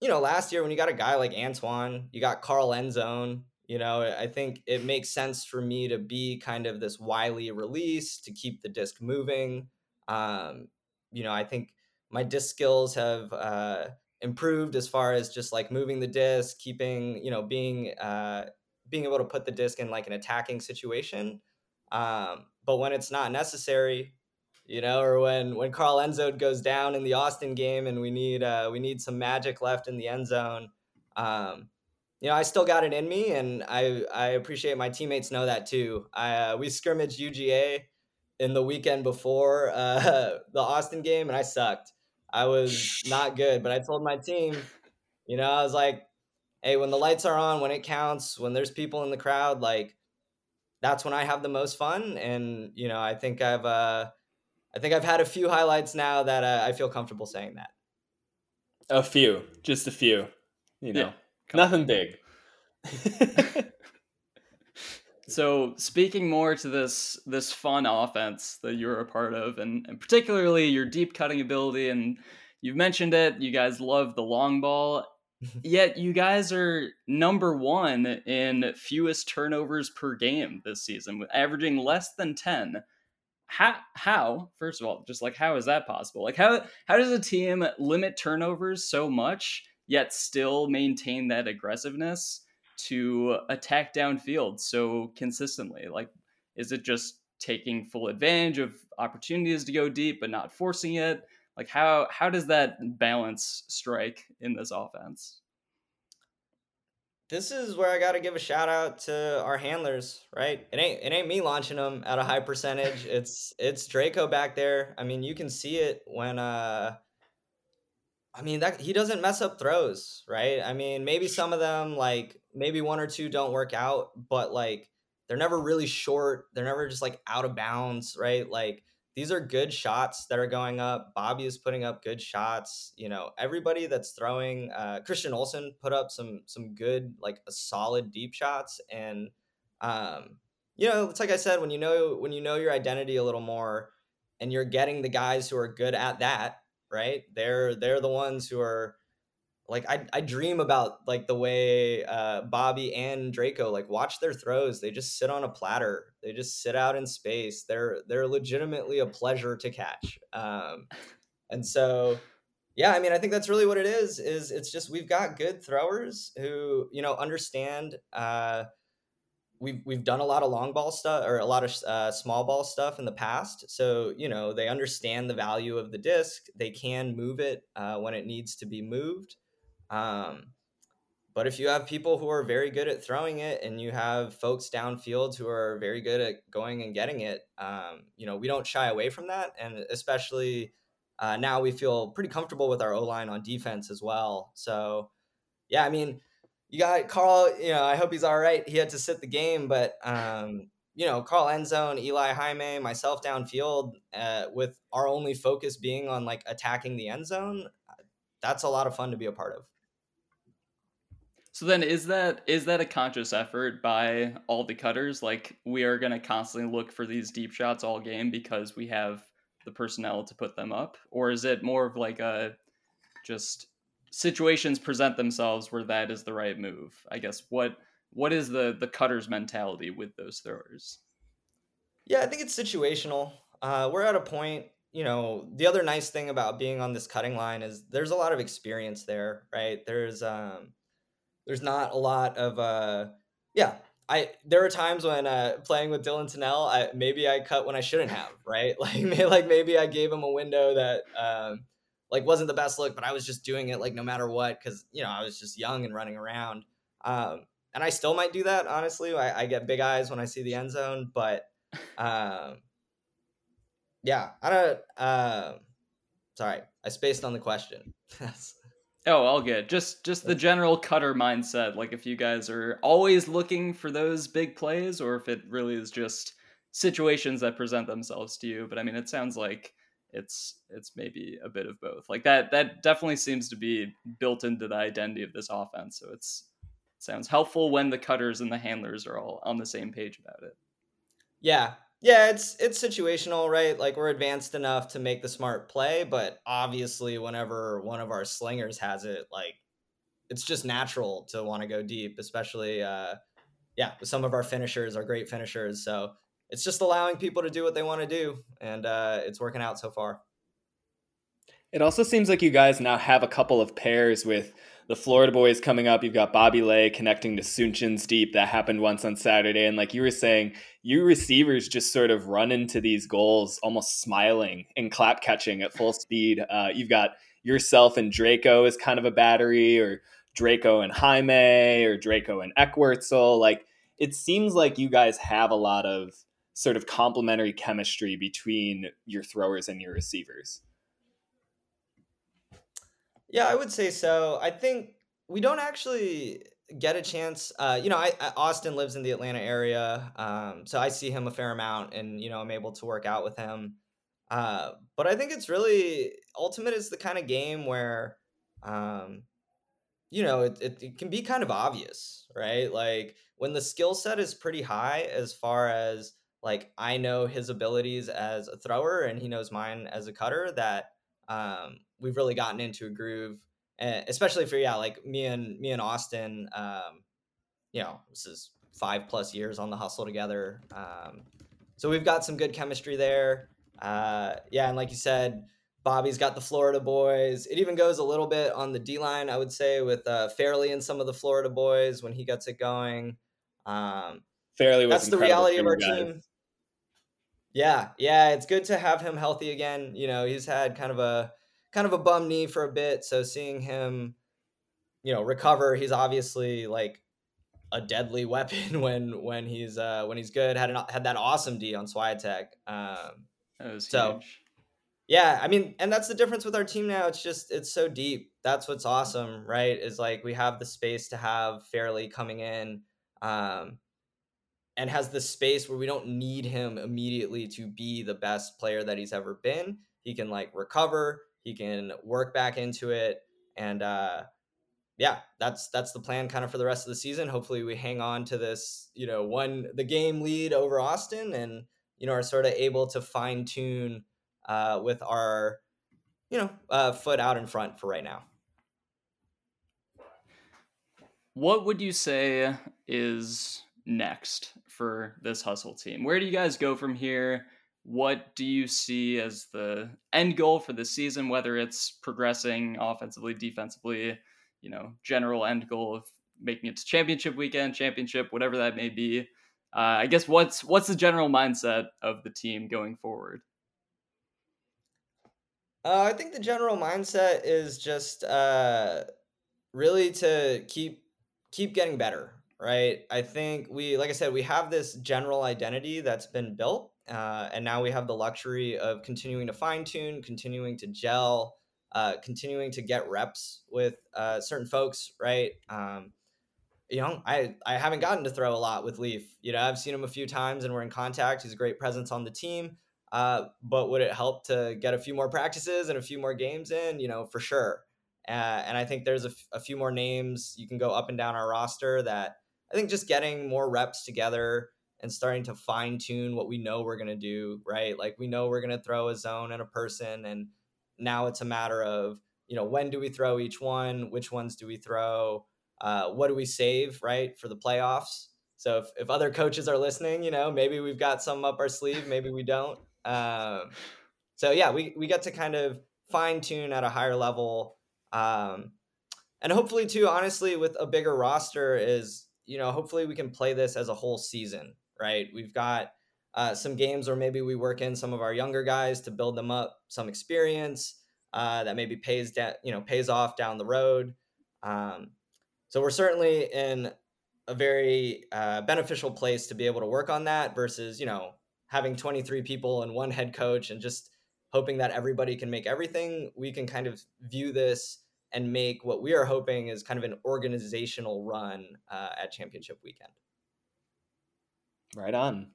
you know, last year when you got a guy like Antoine, you got Carl Enzone, you know, I think it makes sense for me to be kind of this wily release to keep the disc moving. I think my disc skills have improved as far as just like moving the disc, keeping, you know, being able to put the disc in like an attacking situation. But when it's not necessary, you know, or when Carl Enzone goes down in the Austin game and we need some magic left in the end zone, I still got it in me, and I appreciate my teammates know that too. We scrimmaged UGA in the weekend before the Austin game, and I sucked. I was not good, but I told my team, you know, I was like, hey, when the lights are on, when it counts, when there's people in the crowd, like, that's when I have the most fun. And, you know, I think I've had a few highlights now that I feel comfortable saying that. A few, just a few, you know, yeah. Nothing big. So speaking more to this fun offense that you're a part of, and particularly your deep cutting ability, and you've mentioned it, you guys love the long ball, yet you guys are number 1 in fewest turnovers per game this season, averaging less than 10. How, first of all, just like, how is that possible? Like, how does a team limit turnovers so much, yet still maintain that aggressiveness to attack downfield so consistently? Like, is it just taking full advantage of opportunities to go deep but not forcing it? Like, how does that balance strike in this offense? This is where I got to give a shout out to our handlers, right? It ain't me launching them at a high percentage. It's Draco back there. I mean, you can see it when that he doesn't mess up throws, right? I mean, maybe some of them, like, maybe one or two don't work out, but like, they're never really short. They're never just like out of bounds, right? Like, these are good shots that are going up. Bobby is putting up good shots. You know, everybody that's throwing, Christian Olson put up some good, like, a solid deep shots. And, you know, it's like I said, when you know your identity a little more and you're getting the guys who are good at that, right? They're the ones who are like, I dream about, like, the way Bobby and Draco, like, watch their throws. They just sit on a platter. They just sit out in space. They're legitimately a pleasure to catch. And so, yeah, I mean, I think that's really what it is it's just, we've got good throwers who, you know, understand, we've done a lot of long ball stuff, or a lot of small ball stuff in the past. So, you know, they understand the value of the disc. They can move it when it needs to be moved. But if you have people who are very good at throwing it, and you have folks downfield who are very good at going and getting it, you know, we don't shy away from that. And especially now we feel pretty comfortable with our O-line on defense as well. So, yeah, I mean, you got Carl, you know, I hope he's all right. He had to sit the game, but you know, Carl Endzone, Eli Jaime, myself downfield, with our only focus being on like attacking the end zone, that's a lot of fun to be a part of. So then is that a conscious effort by all the cutters? Like, we are going to constantly look for these deep shots all game because we have the personnel to put them up? Or is it more of like a just situations present themselves where that is the right move? I guess what is the cutters mentality with those throwers? Yeah, I think it's situational. We're at a point, you know, the other nice thing about being on this cutting line is there's a lot of experience there, right? There's not a lot of, there are times when playing with Dylan Tennell, maybe I cut when I shouldn't have, right? Like maybe I gave him a window that wasn't the best look, but I was just doing it like no matter what, because, you know, I was just young and running around. And I still might do that, honestly. I get big eyes when I see the end zone, but sorry, I spaced on the question. Oh, all good. Just the general cutter mindset. Like, if you guys are always looking for those big plays, or if it really is just situations that present themselves to you. But I mean, it sounds like it's maybe a bit of both. Like that definitely seems to be built into the identity of this offense. So it sounds helpful when the cutters and the handlers are all on the same page about it. Yeah. Yeah, it's situational, right? Like, we're advanced enough to make the smart play, but obviously whenever one of our slingers has it, like, it's just natural to want to go deep, especially, with some of our finishers, our great finishers. So it's just allowing people to do what they want to do, and it's working out so far. It also seems like you guys now have a couple of pairs with the Florida boys coming up. You've got Bobby Lay connecting to Sunchin's deep. That happened once on Saturday. And like you were saying, you receivers just sort of run into these goals almost smiling and clap catching at full speed. You've got yourself and Draco as kind of a battery, or Draco and Jaime, or Draco and Eckwertzel. Like, it seems like you guys have a lot of sort of complementary chemistry between your throwers and your receivers. Yeah, I would say so. I think we don't actually get a chance. Austin lives in the Atlanta area, so I see him a fair amount, and, you know, I'm able to work out with him. But I think it's really, Ultimate is the kind of game where, you know, it can be kind of obvious, right? Like, when the skill set is pretty high, as far as, like, I know his abilities as a thrower and he knows mine as a cutter, that we've really gotten into a groove, especially for, me and Austin, you know, this is 5+ years on the hustle together. So we've got some good chemistry there. And like you said, Bobby's got the Florida boys. It even goes a little bit on the D-line, I would say, with Fairley and some of the Florida boys when he gets it going. Fairley was incredible. That's the reality of our team. Yeah, it's good to have him healthy again. You know, he's had kind of a bum knee for a bit, so seeing him, you know, recover, he's obviously like a deadly weapon when he's good. Had that awesome D on Swiatek. That was huge. Yeah, I mean, and that's the difference with our team now. It's just, it's so deep. That's what's awesome, right? Is like, we have the space to have Fairley coming in. And has this space where we don't need him immediately to be the best player that he's ever been. He can like recover, he can work back into it. And that's the plan kind of for the rest of the season. Hopefully we hang on to this, you know, the game lead over Austin, and, you know, are sort of able to fine tune with our, you know, foot out in front for right now. What would you say is next for this Hustle team? Where do you guys go from here? What do you see as the end goal for the season, whether it's progressing offensively, defensively, you know, general end goal of making it to championship weekend, championship, whatever that may be? I guess what's the general mindset of the team going forward? I think the general mindset is just really to keep getting better. Right. I think like I said, we have this general identity that's been built, and now we have the luxury of continuing to fine tune, continuing to gel, continuing to get reps with certain folks. Right. you know, I haven't gotten to throw a lot with Leaf. You know, I've seen him a few times and we're in contact. He's a great presence on the team. But would it help to get a few more practices and a few more games in? You know, for sure. And I think there's a few more names you can go up and down our roster that I think just getting more reps together and starting to fine tune what we know we're going to do, right? Like we know we're going to throw a zone and a person. And now it's a matter of, you know, when do we throw each one? Which ones do we throw? What do we save, right, for the playoffs? So if other coaches are listening, you know, maybe we've got some up our sleeve, maybe we don't. So yeah, we get to kind of fine tune at a higher level. And hopefully too, honestly, with a bigger roster is, you know, hopefully we can play this as a whole season, right? We've got some games where maybe we work in some of our younger guys to build them up some experience that maybe pays off down the road. So we're certainly in a very beneficial place to be able to work on that versus, you know, having 23 people and one head coach and just hoping that everybody can make everything. We can kind of view this and make what we are hoping is kind of an organizational run at championship weekend. Right on.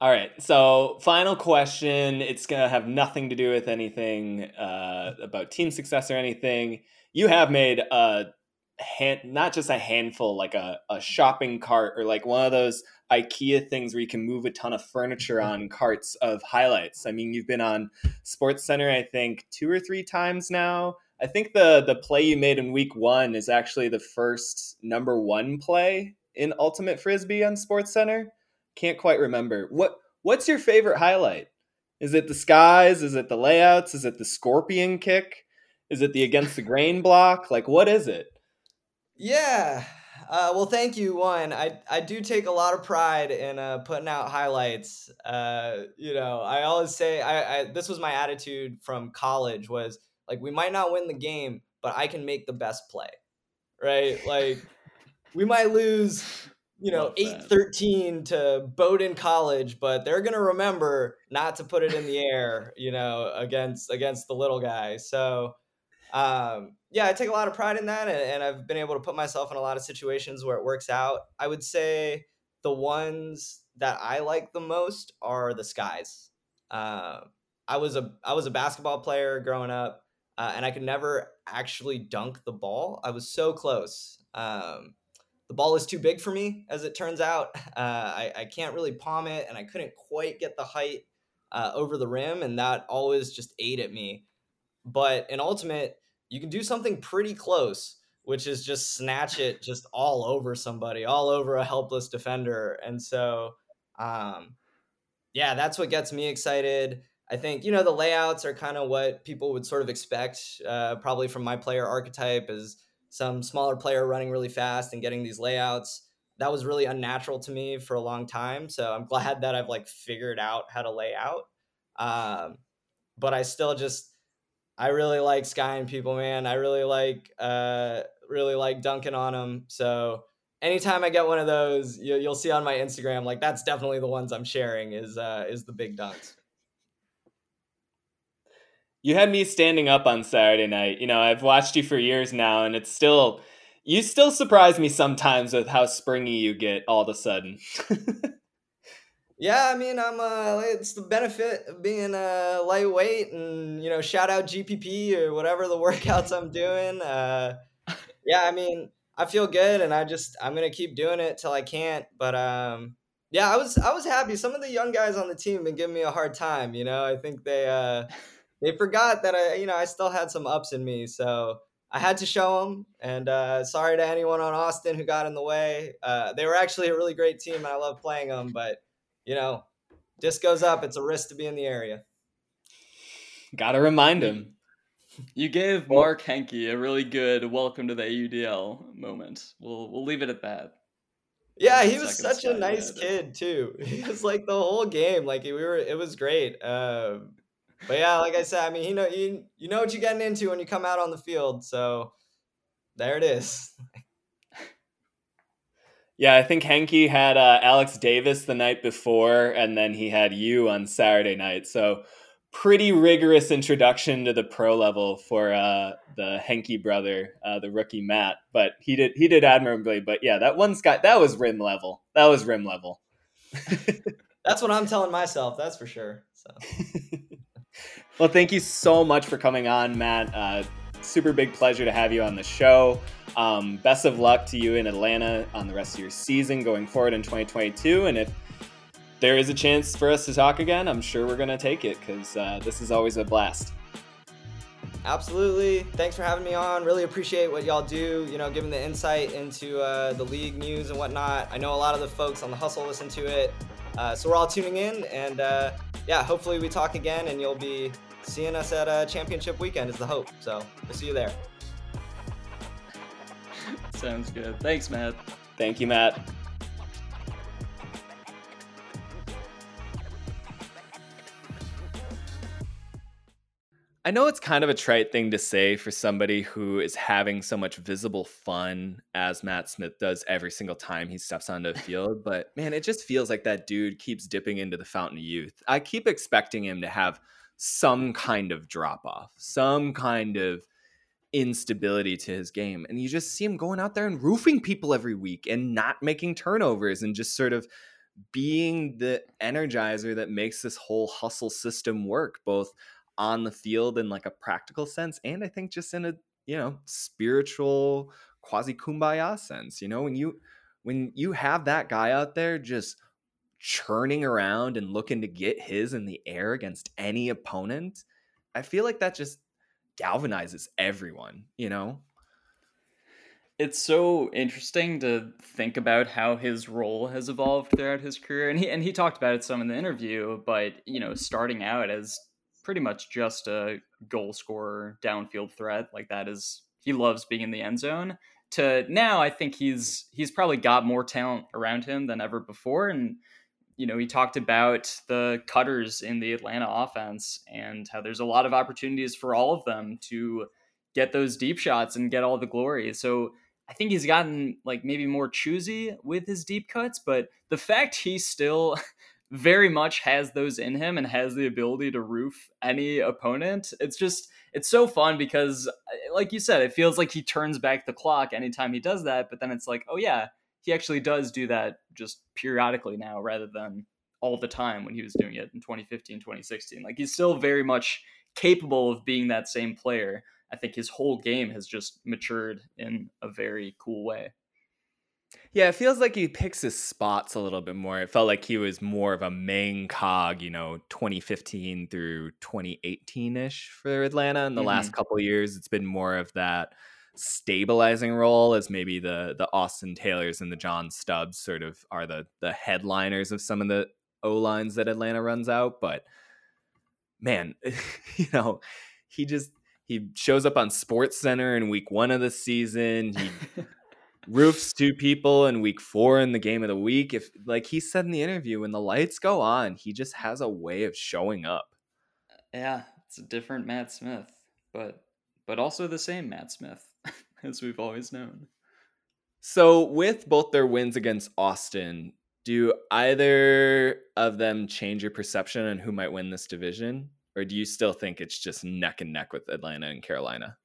All right. So final question. It's going to have nothing to do with anything about team success or anything. You have made not just a handful, like a shopping cart or like one of those IKEA things where you can move a ton of furniture on carts of highlights. I mean, you've been on SportsCenter, I think, 2 or 3 times now. I think the play you made in week 1 is actually the first number 1 play in Ultimate Frisbee on SportsCenter. Can't quite remember. What's your favorite highlight? Is it the skies? Is it the layouts? Is it the scorpion kick? Is it the against the grain block? Like, what is it? Yeah. Well, thank you. One, I do take a lot of pride in putting out highlights. You know, I always say this was my attitude from college was, like, we might not win the game, but I can make the best play, right? Like, we might lose, you know, 8-13 to Bowdoin College, but they're going to remember not to put it in the air, you know, against the little guy. So, yeah, I take a lot of pride in that, and I've been able to put myself in a lot of situations where it works out. I would say the ones that I like the most are the skies. I was a basketball player growing up. And I could never actually dunk the ball. I was so close. The ball is too big for me, as it turns out. I can't really palm it, and I couldn't quite get the height over the rim, and that always just ate at me. But in Ultimate, you can do something pretty close, which is just snatch it just all over somebody, all over a helpless defender. And so, yeah, that's what gets me excited. I think, you know, the layouts are kind of what people would sort of expect probably from my player archetype is some smaller player running really fast and getting these layouts. That was really unnatural to me for a long time. So I'm glad that I've like figured out how to lay out. But I still I really like skying people, man. I really like dunking on them. So anytime I get one of those, you'll see on my Instagram, like that's definitely the ones I'm sharing is the big dunks. You had me standing up on Saturday night. You know, I've watched you for years now, and you still surprise me sometimes with how springy you get all of a sudden. Yeah, I mean, it's the benefit of being lightweight and, you know, shout out GPP or whatever the workouts I'm doing. Yeah, I mean, I feel good, and I'm going to keep doing it till I can't. But yeah, I was happy. Some of the young guys on the team have been giving me a hard time. You know, I think they forgot that I still had some ups in me, so I had to show them. And sorry to anyone on Austin who got in the way. They were actually a really great team, and I love playing them. But you know, disc goes up; it's a risk to be in the area. Got to remind him. You gave Mark Henke a really good welcome to the AUDL moment. We'll leave it at that. Yeah, he was such a nice kid too. He was like the whole game. Like it was great. But yeah, like I said, I mean, you know what you're getting into when you come out on the field. So there it is. Yeah, I think Henke had Alex Davis the night before, and then he had you on Saturday night. So pretty rigorous introduction to the pro level for the Henke brother, the rookie Matt, but he did admirably. But yeah, that one sky, that was rim level. That was rim level. That's what I'm telling myself. That's for sure. So. Well, thank you so much for coming on, Matt. Super big pleasure to have you on the show. Best of luck to you in Atlanta on the rest of your season going forward in 2022. And if there is a chance for us to talk again, I'm sure we're going to take it because this is always a blast. Absolutely. Thanks for having me on. Really appreciate what y'all do, you know, giving the insight into the league news and whatnot. I know a lot of the folks on the Hustle listen to it. So we're all tuning in, and yeah, hopefully we talk again and you'll be seeing us at championship weekend is the hope. So we'll see you there. Sounds good. Thanks, Matt. Thank you, Matt. I know it's kind of a trite thing to say for somebody who is having so much visible fun as Matt Smith does every single time he steps onto the field, but man, it just feels like that dude keeps dipping into the fountain of youth. I keep expecting him to have some kind of drop off, some kind of instability to his game. And you just see him going out there and roofing people every week and not making turnovers and just sort of being the energizer that makes this whole hustle system work, both on the field in like a practical sense, and I think just in a, you know, spiritual quasi kumbaya sense. You know, when you have that guy out there just churning around and looking to get his in the air against any opponent, I feel like that just galvanizes everyone, you know? It's so interesting to think about how his role has evolved throughout his career. And he talked about it some in the interview, but, you know, starting out as pretty much just a goal scorer, downfield threat, like that is, he loves being in the end zone, to now I think he's probably got more talent around him than ever before. And, you know, he talked about the cutters in the Atlanta offense and how there's a lot of opportunities for all of them to get those deep shots and get all the glory. So I think he's gotten like maybe more choosy with his deep cuts, but the fact he still very much has those in him and has the ability to roof any opponent. It's just, it's so fun because like you said, it feels like he turns back the clock anytime he does that, but then it's like, oh yeah, he actually does do that just periodically now rather than all the time when he was doing it in 2015, 2016. Like he's still very much capable of being that same player. I think his whole game has just matured in a very cool way. Yeah, it feels like he picks his spots a little bit more. It felt like he was more of a main cog, you know, 2015 through 2018-ish for Atlanta. In the last couple of years, it's been more of that stabilizing role, as maybe the Austin Taylors and the John Stubbs sort of are the headliners of some of the O-lines that Atlanta runs out. But man, you know, he shows up on SportsCenter in week one of the season. He roofs two people in week four in the game of the week. If, like he said in the interview, when the lights go on, he just has a way of showing up. Yeah, it's a different Matt Smith, but also the same Matt Smith as we've always known. So with both their wins against Austin, do either of them change your perception on who might win this division? Or do you still think it's just neck and neck with Atlanta and Carolina?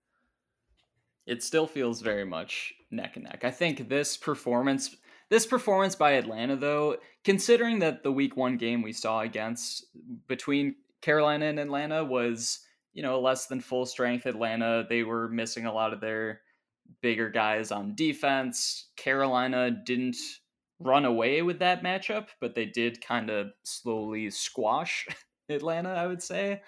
It still feels very much neck and neck. I think this performance by Atlanta, though, considering that the week one game we saw against between Carolina and Atlanta was, you know, less than full strength Atlanta. They were missing a lot of their bigger guys on defense. Carolina didn't run away with that matchup, but they did kind of slowly squash Atlanta, I would say.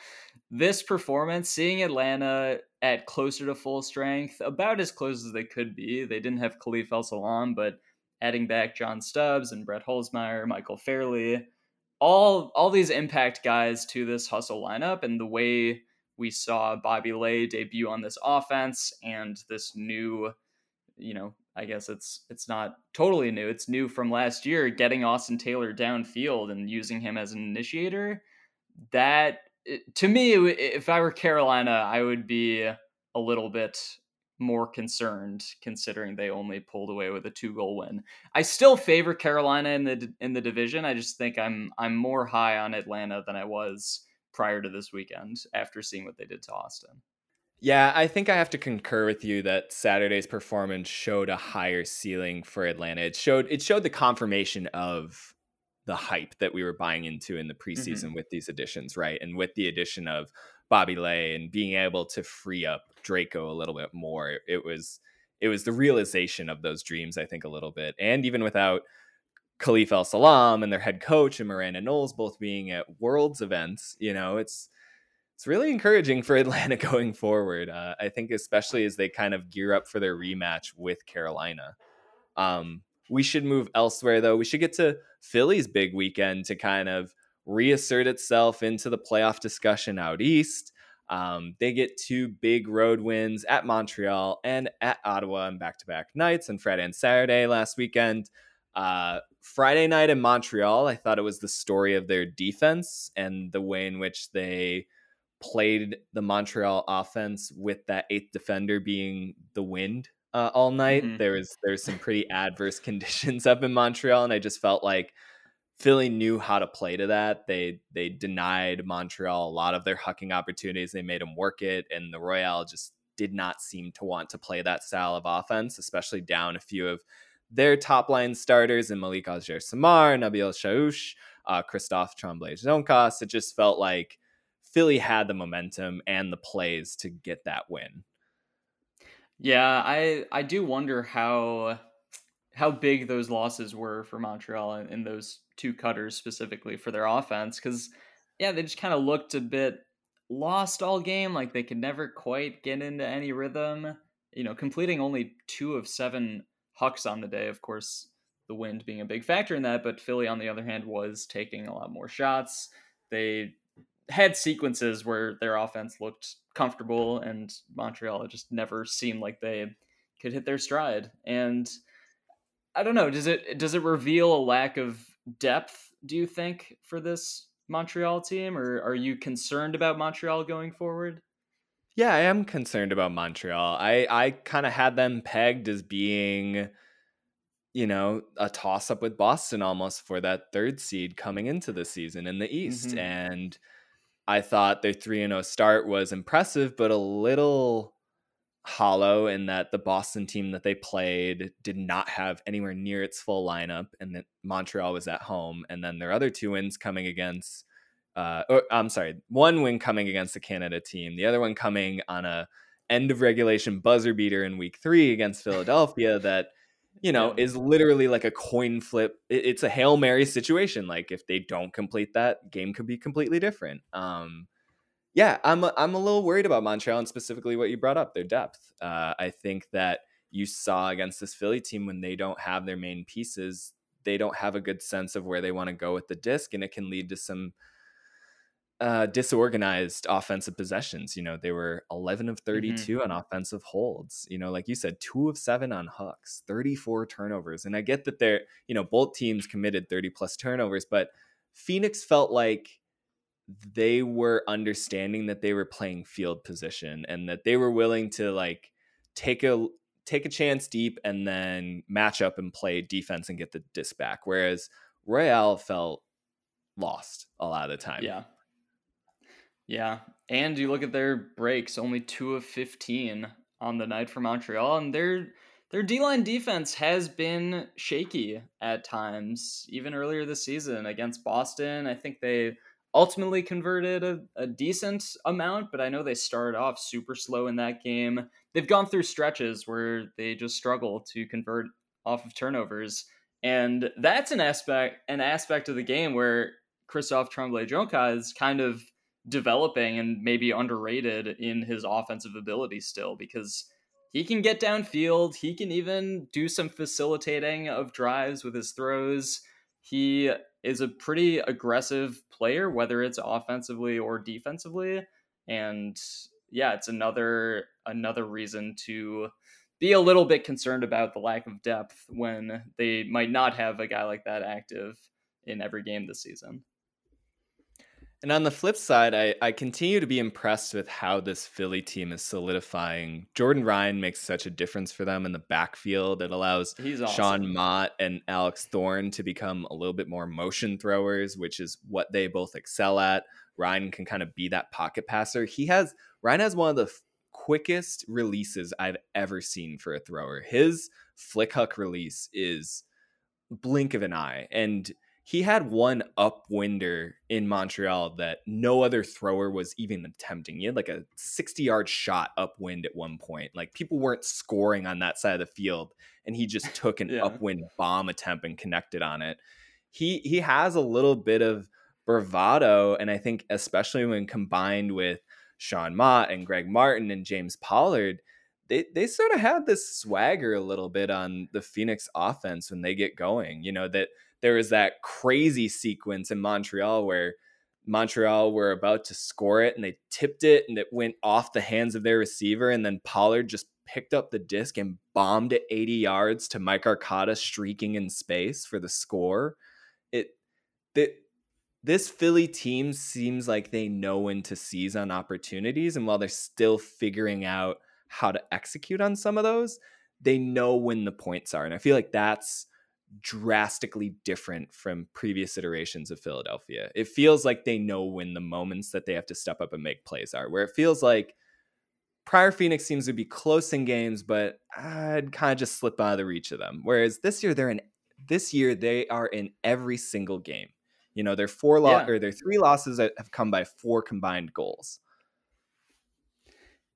This performance, seeing Atlanta at closer to full strength, about as close as they could be. They didn't have Khalif El-Salam, but adding back John Stubbs and Brett Holzmeier, Michael Fairley, all these impact guys to this hustle lineup, and the way we saw Bobby Lay debut on this offense and this new, you know, I guess it's not totally new. It's new from last year, getting Austin Taylor downfield and using him as an initiator. That, to me, if I were Carolina, I would be a little bit more concerned considering they only pulled away with a 2-goal win. I still favor Carolina in the division. I just think I'm more high on Atlanta than I was prior to this weekend after seeing what they did to Austin. Yeah, I think I have to concur with you that Saturday's performance showed a higher ceiling for Atlanta. It showed the confirmation of the hype that we were buying into in the preseason with these additions, right? And with the addition of Bobby Lay and being able to free up Draco a little bit more, it was the realization of those dreams, I think, a little bit. And even without Khalif El Salam and their head coach and Miranda Knowles both being at Worlds events, you know, it's really encouraging for Atlanta going forward. I think especially as they kind of gear up for their rematch with Carolina. We should move elsewhere, though. We should get to Philly's big weekend to kind of reassert itself into the playoff discussion out east. They get two big road wins at Montreal and at Ottawa on back-to-back nights on Friday and Saturday last weekend. Friday night in Montreal, I thought it was the story of their defense and the way in which they played the Montreal offense, with that eighth defender being the wind all night. There's some pretty adverse conditions up in Montreal, and I just felt like Philly knew how to play to that. They denied Montreal a lot of their hucking opportunities. They made them work it, and the Royale just did not seem to want to play that style of offense, especially down a few of their top line starters in Malik Ogier-Samar, Nabil Chaouch, Christophe Tremblay-Joncas. It just felt like Philly had the momentum and the plays to get that win. Yeah, I do wonder how big those losses were for Montreal and those two cutters specifically for their offense, because, yeah, they just kind of looked a bit lost all game, like they could never quite get into any rhythm, you know, completing only 2 of 7 hucks on the day, of course, the wind being a big factor in that, but Philly, on the other hand, was taking a lot more shots. They had sequences where their offense looked comfortable, and Montreal just never seemed like they could hit their stride. And I don't know, does it reveal a lack of depth, do you think, for this Montreal team, or are you concerned about Montreal going forward? Yeah, I am concerned about Montreal. I kind of had them pegged as being, you know, a toss-up with Boston almost for that third seed coming into the season in the East. And I thought their 3-0 start was impressive, but a little hollow in that the Boston team that they played did not have anywhere near its full lineup, and that Montreal was at home. And then their other two wins coming against, one win coming against the Canada team, the other one coming on a end of regulation buzzer beater in week 3 against Philadelphia that, you know, is literally like a coin flip. It's a Hail Mary situation. Like, if they don't complete that, game could be completely different. I'm a little worried about Montreal, and specifically what you brought up, their depth. I think that you saw against this Philly team, when they don't have their main pieces, they don't have a good sense of where they want to go with the disc, and it can lead to some disorganized offensive possessions. You know, they were 11 of 32 on offensive holds, you know, like you said, 2 of 7 on hooks, 34 turnovers. And I get that they're, you know, both teams committed 30 plus turnovers, but Phoenix felt like they were understanding that they were playing field position, and that they were willing to, like, take a chance deep and then match up and play defense and get the disc back. Whereas Royale felt lost a lot of the time. Yeah, and you look at their breaks, only 2 of 15 on the night for Montreal, and their D-line defense has been shaky at times, even earlier this season against Boston. I think they ultimately converted a decent amount, but I know they started off super slow in that game. They've gone through stretches where they just struggle to convert off of turnovers, and that's an aspect of the game where Christophe Tremblay-Joncas is kind of developing and maybe underrated in his offensive ability still, because he can get downfield. He can even do some facilitating of drives with his throws. He is a pretty aggressive player, whether it's offensively or defensively. And yeah, it's another reason to be a little bit concerned about the lack of depth when they might not have a guy like that active in every game this season. And on the flip side, I continue to be impressed with how this Philly team is solidifying. Jordan Ryan makes such a difference for them in the backfield. It allows Sean Mott and Alex Thorne to become a little bit more motion throwers, which is what they both excel at. Ryan can kind of be that pocket passer. Ryan has one of the quickest releases I've ever seen for a thrower. His flick hook release is blink of an eye. And he had one upwinder in Montreal that no other thrower was even attempting. He had like a 60-yard shot upwind at one point. Like, people weren't scoring on that side of the field, and he just took an upwind bomb attempt and connected on it. He has a little bit of bravado, and I think especially when combined with Sean Mott and Greg Martin and James Pollard, they sort of had this swagger a little bit on the Phoenix offense when they get going. You know, that there was that crazy sequence in Montreal where Montreal were about to score it, and they tipped it, and it went off the hands of their receiver, and then Pollard just picked up the disc and bombed it 80 yards to Mike Arcata streaking in space for the score. This Philly team seems like they know when to seize on opportunities, and while they're still figuring out how to execute on some of those, they know when the points are. And I feel like that's drastically different from previous iterations of Philadelphia. It feels like they know when the moments that they have to step up and make plays are, where it feels like prior Phoenix teams would be close in games, but I'd kind of just slip out of the reach of them. Whereas this year they are in every single game. You know, their three losses have come by four combined goals.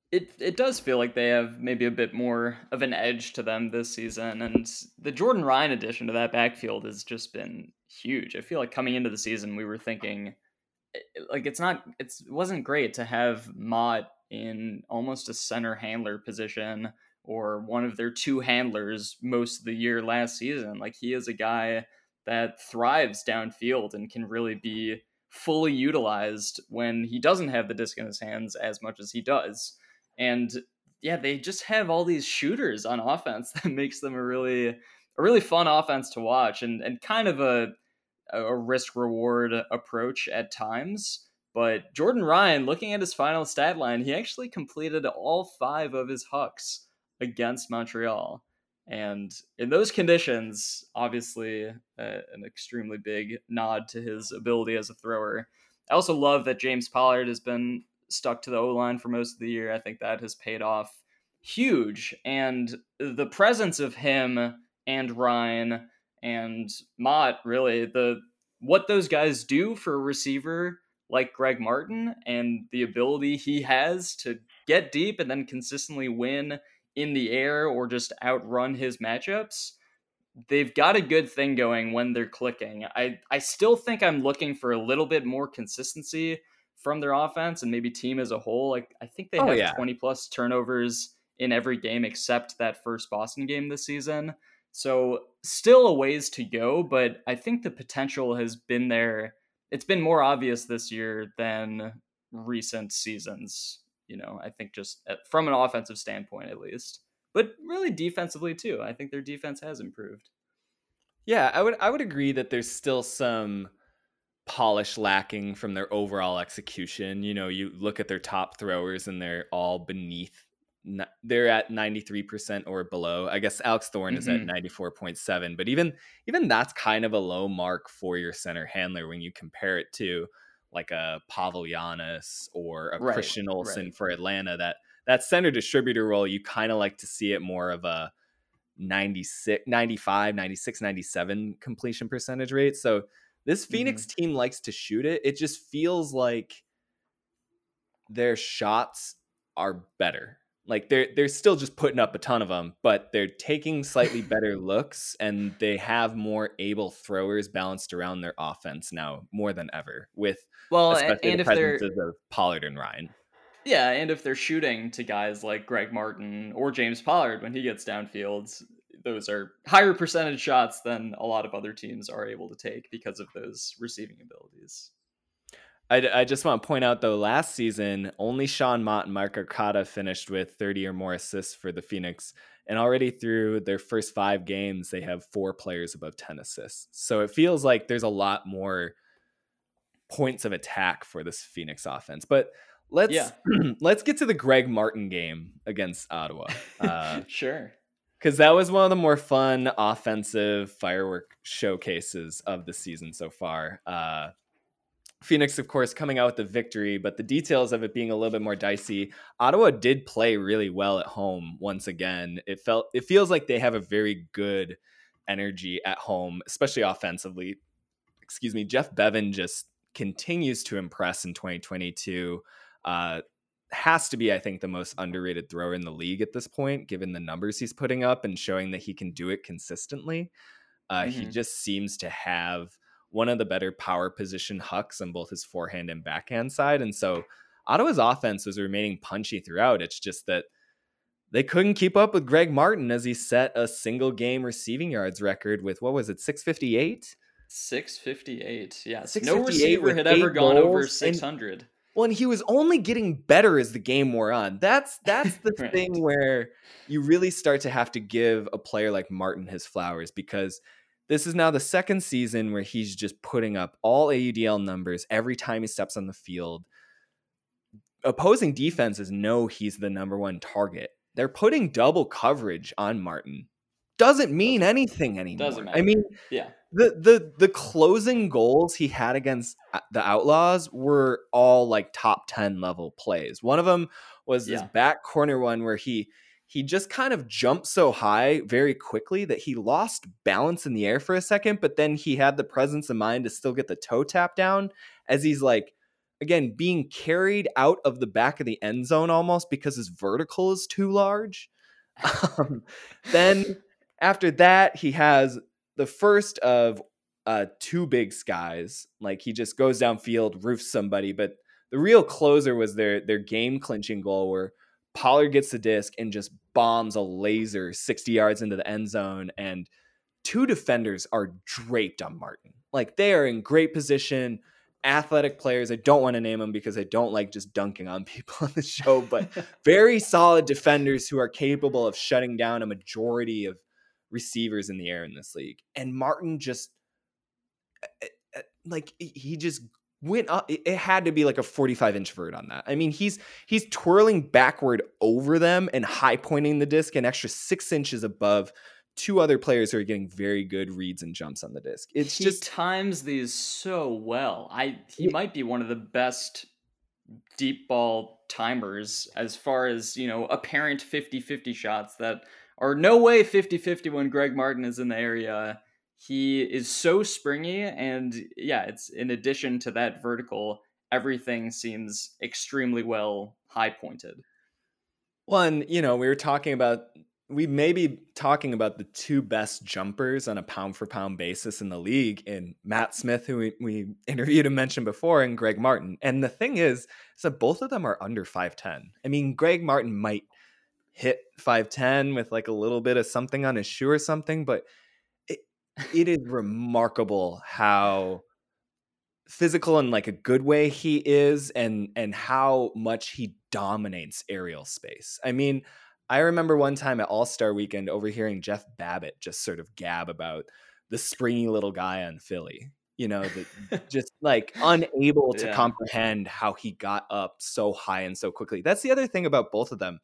It does feel like they have maybe a bit more of an edge to them this season, and the Jordan Ryan addition to that backfield has just been huge. I feel like coming into the season, we were thinking, like, it wasn't great to have Mott in almost a center handler position or one of their two handlers most of the year last season. Like, he is a guy that thrives downfield and can really be fully utilized when he doesn't have the disc in his hands as much as he does. And yeah, they just have all these shooters on offense that makes them a really fun offense to watch, and kind of a risk-reward approach at times. But Jordan Ryan, looking at his final stat line, he actually completed all 5 of his hucks against Montreal. And in those conditions, obviously an extremely big nod to his ability as a thrower. I also love that James Pollard has been stuck to the O-line for most of the year. I think that has paid off huge. And the presence of him and Ryan and Mott, really, what those guys do for a receiver like Greg Martin and the ability he has to get deep and then consistently win in the air or just outrun his matchups, they've got a good thing going when they're clicking. I still think I'm looking for a little bit more consistency from their offense and maybe team as a whole. Like, I think they have 20 plus turnovers in every game except that first Boston game this season. So still a ways to go, but I think the potential has been there. It's been more obvious this year than recent seasons. You know, I think just from an offensive standpoint, at least, but really defensively too. I think their defense has improved. Yeah, I would agree that there's still some polish lacking from their overall execution. You know, you look at their top throwers and they're all beneath, they're at 93% or below. I guess Alex Thorne is at 94.7, but even that's kind of a low mark for your center handler when you compare it to like a Pavel Giannis or a Christian Olson for Atlanta. That center distributor role, you kind of like to see it more of a 96, 97 completion percentage rate. So this Phoenix team likes to shoot it. It just feels like their shots are better. Like they're still just putting up a ton of them, but they're taking slightly better looks, and they have more able throwers balanced around their offense now more than ever, with especially the presences of Pollard and Ryan. Yeah, and if they're shooting to guys like Greg Martin or James Pollard when he gets downfield, those are higher percentage shots than a lot of other teams are able to take because of those receiving abilities. I just want to point out, though, last season, only Sean Mott and Mike Arcata finished with 30 or more assists for the Phoenix. And already through their first 5 games, they have 4 players above 10 assists. So it feels like there's a lot more points of attack for this Phoenix offense. But let's get to the Greg Martin game against Ottawa. Sure. Because that was one of the more fun offensive firework showcases of the season so far. Phoenix, of course, coming out with the victory, but the details of it being a little bit more dicey. Ottawa did play really well at home once again. It feels like they have a very good energy at home, especially offensively. Excuse me. Jeff Bevan just continues to impress in 2022. Has to be, I think, the most underrated thrower in the league at this point, given the numbers he's putting up and showing that he can do it consistently. He just seems to have one of the better power position hucks on both his forehand and backhand side. And so Ottawa's offense was remaining punchy throughout. It's just that they couldn't keep up with Greg Martin as he set a single game receiving yards record with, what was it, 658? 658, yeah. 658, no receiver had ever gone over 600. And he was only getting better as the game wore on. That's the right thing where you really start to have to give a player like Martin his flowers, because this is now the second season where he's just putting up all AUDL numbers every time he steps on the field. Opposing defenses know he's the number one target. They're putting double coverage on Martin. Doesn't mean anything anymore. Doesn't matter. I mean, yeah, the closing goals he had against the Outlaws were all like top 10 level plays. One of them was this back corner one where he just kind of jumped so high very quickly that he lost balance in the air for a second, but then he had the presence of mind to still get the toe tap down as he's like, again, being carried out of the back of the end zone almost because his vertical is too large. Then after that, he has the first of two big skies. Like, he just goes downfield, roofs somebody, but the real closer was their game clinching goal where Pollard gets the disc and just bombs a laser 60 yards into the end zone, and two defenders are draped on Martin. Like, they are in great position, athletic players. I don't want to name them because I don't like just dunking on people on the show, but very solid defenders who are capable of shutting down a majority of receivers in the air in this league. And Martin just, like, he just went up. It had to be like a 45-inch vert on that. I mean, he's twirling backward over them and high pointing the disc an extra 6 inches above two other players who are getting very good reads and jumps on the disc. It's just, he times these so well. He might be one of the best deep ball timers as far as, you know, apparent 50-50 shots that are no way 50-50 when Greg Martin is in the area. He is so springy, and yeah, it's in addition to that vertical, everything seems extremely well high pointed. Well, and you know, we may be talking about the two best jumpers on a pound for pound basis in the league in Matt Smith, who we interviewed and mentioned before, and Greg Martin. And the thing is that both of them are under 5'10". I mean, Greg Martin might hit 5'10" with like a little bit of something on his shoe or something, but it is remarkable how physical in like a good way he is, and how much he dominates aerial space. I mean, I remember one time at All-Star Weekend overhearing Jeff Babbitt just sort of gab about the springy little guy on Philly, you know, just like unable to comprehend how he got up so high and so quickly. That's the other thing about both of them.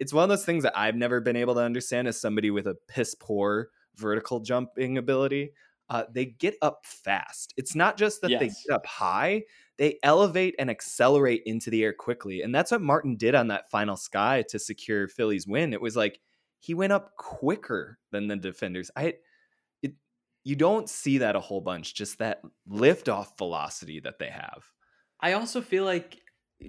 It's one of those things that I've never been able to understand as somebody with a piss poor vertical jumping ability. They get up fast. It's not just that they get up high, they elevate and accelerate into the air quickly. And that's what Martin did on that final sky to secure Philly's win. It was like he went up quicker than the defenders. You don't see that a whole bunch, just that liftoff velocity that they have. I also feel like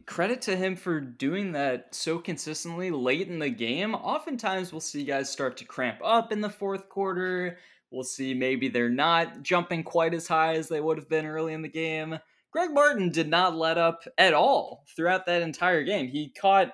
credit to him for doing that so consistently late in the game. Oftentimes we'll see guys start to cramp up in the fourth quarter. We'll see maybe they're not jumping quite as high as they would have been early in the game. Greg Martin did not let up at all throughout that entire game. He caught,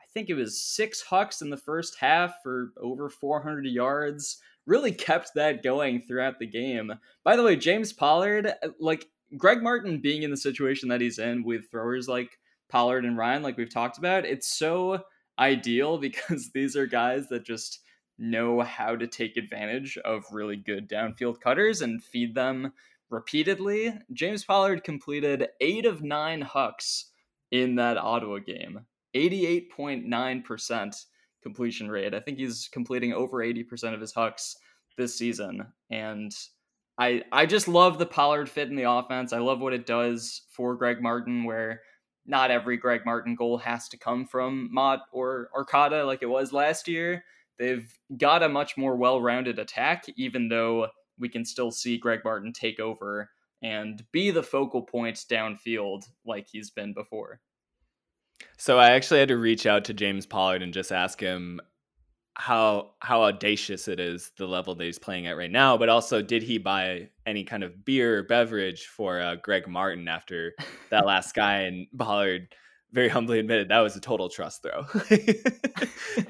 I think it was 6 hucks in the first half for over 400 yards. Really kept that going throughout the game. By the way, James Pollard, like Greg Martin being in the situation that he's in with throwers like Pollard and Ryan, like we've talked about, it's so ideal because these are guys that just know how to take advantage of really good downfield cutters and feed them repeatedly. James Pollard completed 8 of 9 hucks in that Ottawa game, 88.9% completion rate. I think he's completing over 80% of his hucks this season. And I just love the Pollard fit in the offense. I love what it does for Greg Martin, where not every Greg Martin goal has to come from Mott or Arcada like it was last year. They've got a much more well-rounded attack, even though we can still see Greg Martin take over and be the focal point downfield like he's been before. So I actually had to reach out to James Pollard and just ask him how audacious it is, the level that he's playing at right now, but also did he buy any kind of beer or beverage for Greg Martin after that last guy? And Pollard very humbly admitted that was a total trust throw.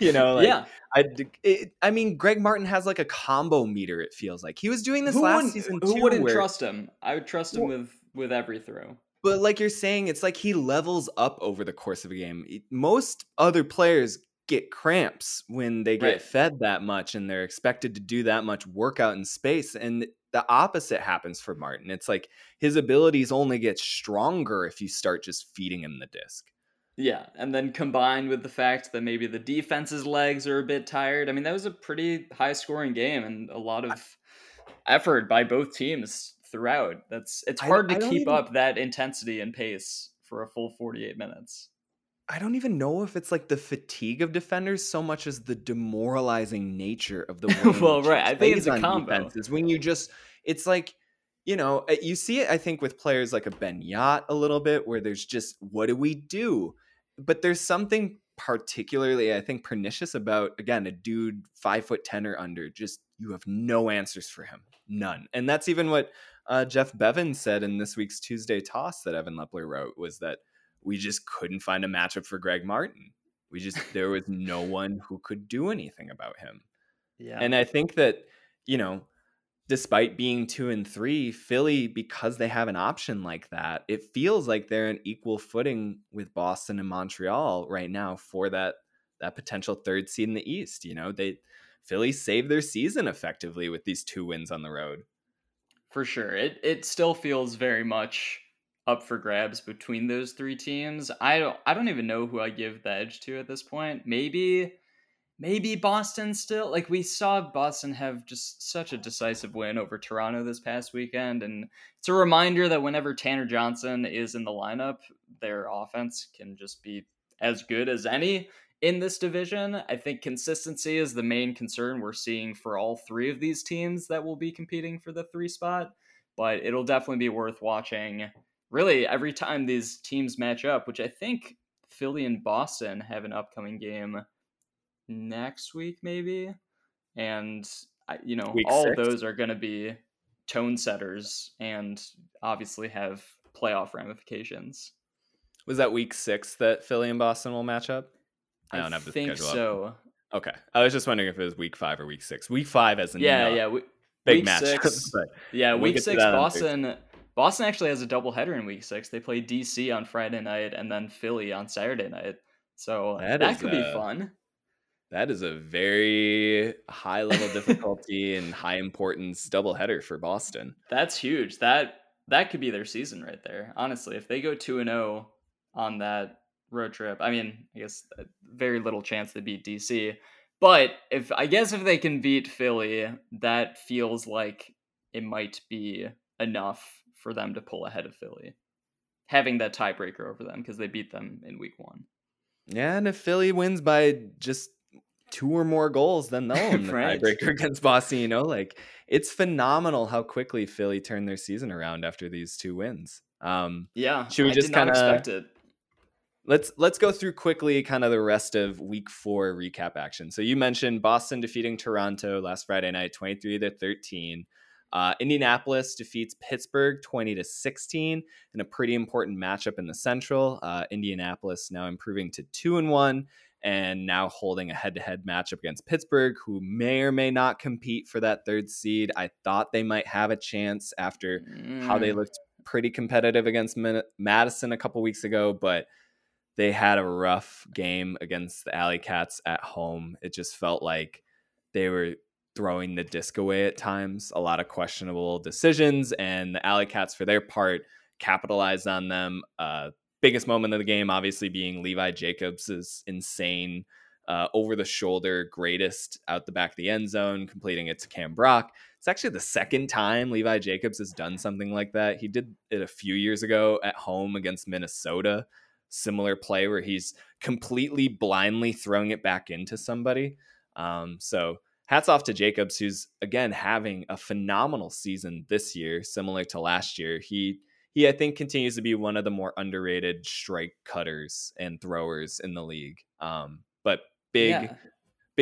You know, like, yeah. I mean, Greg Martin has like a combo meter, it feels like. He was doing this last season too. Who wouldn't trust him? I would trust him with every throw. But like you're saying, it's like he levels up over the course of a game. Most other players get cramps when they get fed that much and they're expected to do that much workout in space. And the opposite happens for Martin. It's like his abilities only get stronger if you start just feeding him the disc. Yeah. And then combined with the fact that maybe the defense's legs are a bit tired. I mean, that was a pretty high scoring game and a lot of effort by both teams throughout. It's hard to keep up that intensity and pace for a full 48 minutes. I don't even know if it's like the fatigue of defenders so much as the demoralizing nature of the way. Well, right. I think it's a combo. Is when you just, it's like, you know, you see it, I think, with players like a Ben Yacht a little bit, where there's just, what do we do? But there's something particularly, I think, pernicious about, again, a dude 5'10" or under, just you have no answers for him. None. And that's even what Jeff Bevan said in this week's Tuesday Toss that Evan Lepler wrote, was that we just couldn't find a matchup for Greg Martin. There was no one who could do anything about him. Yeah. And I think that, you know, despite being 2-3, Philly, because they have an option like that, it feels like they're on equal footing with Boston and Montreal right now for that potential third seed in the East. You know, Philly saved their season effectively with these 2 wins on the road. For sure. It still feels very much up for grabs between those 3 teams. I don't even know who I give the edge to at this point. Maybe Boston still. Like, we saw Boston have just such a decisive win over Toronto this past weekend, and it's a reminder that whenever Tanner Johnson is in the lineup, their offense can just be as good as any in this division. I think consistency is the main concern we're seeing for all 3 of these teams that will be competing for the 3 spot, but it'll definitely be worth watching. Really, every time these teams match up, which I think Philly and Boston have an upcoming game next week, maybe. And, you know, all of those are going to be tone setters and obviously have playoff ramifications. Was that week 6 that Philly and Boston will match up? I don't have the schedule up. I think so. Okay. I was just wondering if it was week 5 or week 6. Week 5 as in big match. Yeah, week 6, Boston... Boston actually has a doubleheader in week 6. They play DC on Friday night and then Philly on Saturday night. So that could be fun. That is a very high level difficulty and high importance doubleheader for Boston. That's huge. That could be their season right there. Honestly, if they go 2-0 on that road trip, I mean, I guess very little chance they beat DC. But if they can beat Philly, that feels like it might be enough for them to pull ahead of Philly, having that tiebreaker over them because they beat them in week 1. Yeah, and if Philly wins by just 2 or more goals, then they'll win the tiebreaker against Boston. You know, like, it's phenomenal how quickly Philly turned their season around after these 2 wins. Yeah, should we just kind of expect it? Let's go through quickly kind of the rest of week 4 recap action. So you mentioned Boston defeating Toronto last Friday night, 23-13. Indianapolis defeats Pittsburgh 20-16 in a pretty important matchup in the Central. Indianapolis now improving to 2-1 and now holding a head-to-head matchup against Pittsburgh, who may or may not compete for that third seed. I thought they might have a chance after how they looked pretty competitive against Madison a couple weeks ago, but they had a rough game against the Alley Cats at home. It just felt like they were throwing the disc away at times, a lot of questionable decisions, and the Alley Cats, for their part, capitalized on them. Biggest moment of the game, obviously, being Levi Jacobs' insane over-the-shoulder greatest out the back of the end zone, completing it to Cam Brock It's actually the second time Levi Jacobs has done something like that. He did it a few years ago at home against Minnesota. Similar play where he's completely blindly throwing it back into somebody. So hats off to Jacobs, who's, again, having a phenomenal season this year, similar to last year. He I think, continues to be one of the more underrated strike cutters and throwers in the league. But big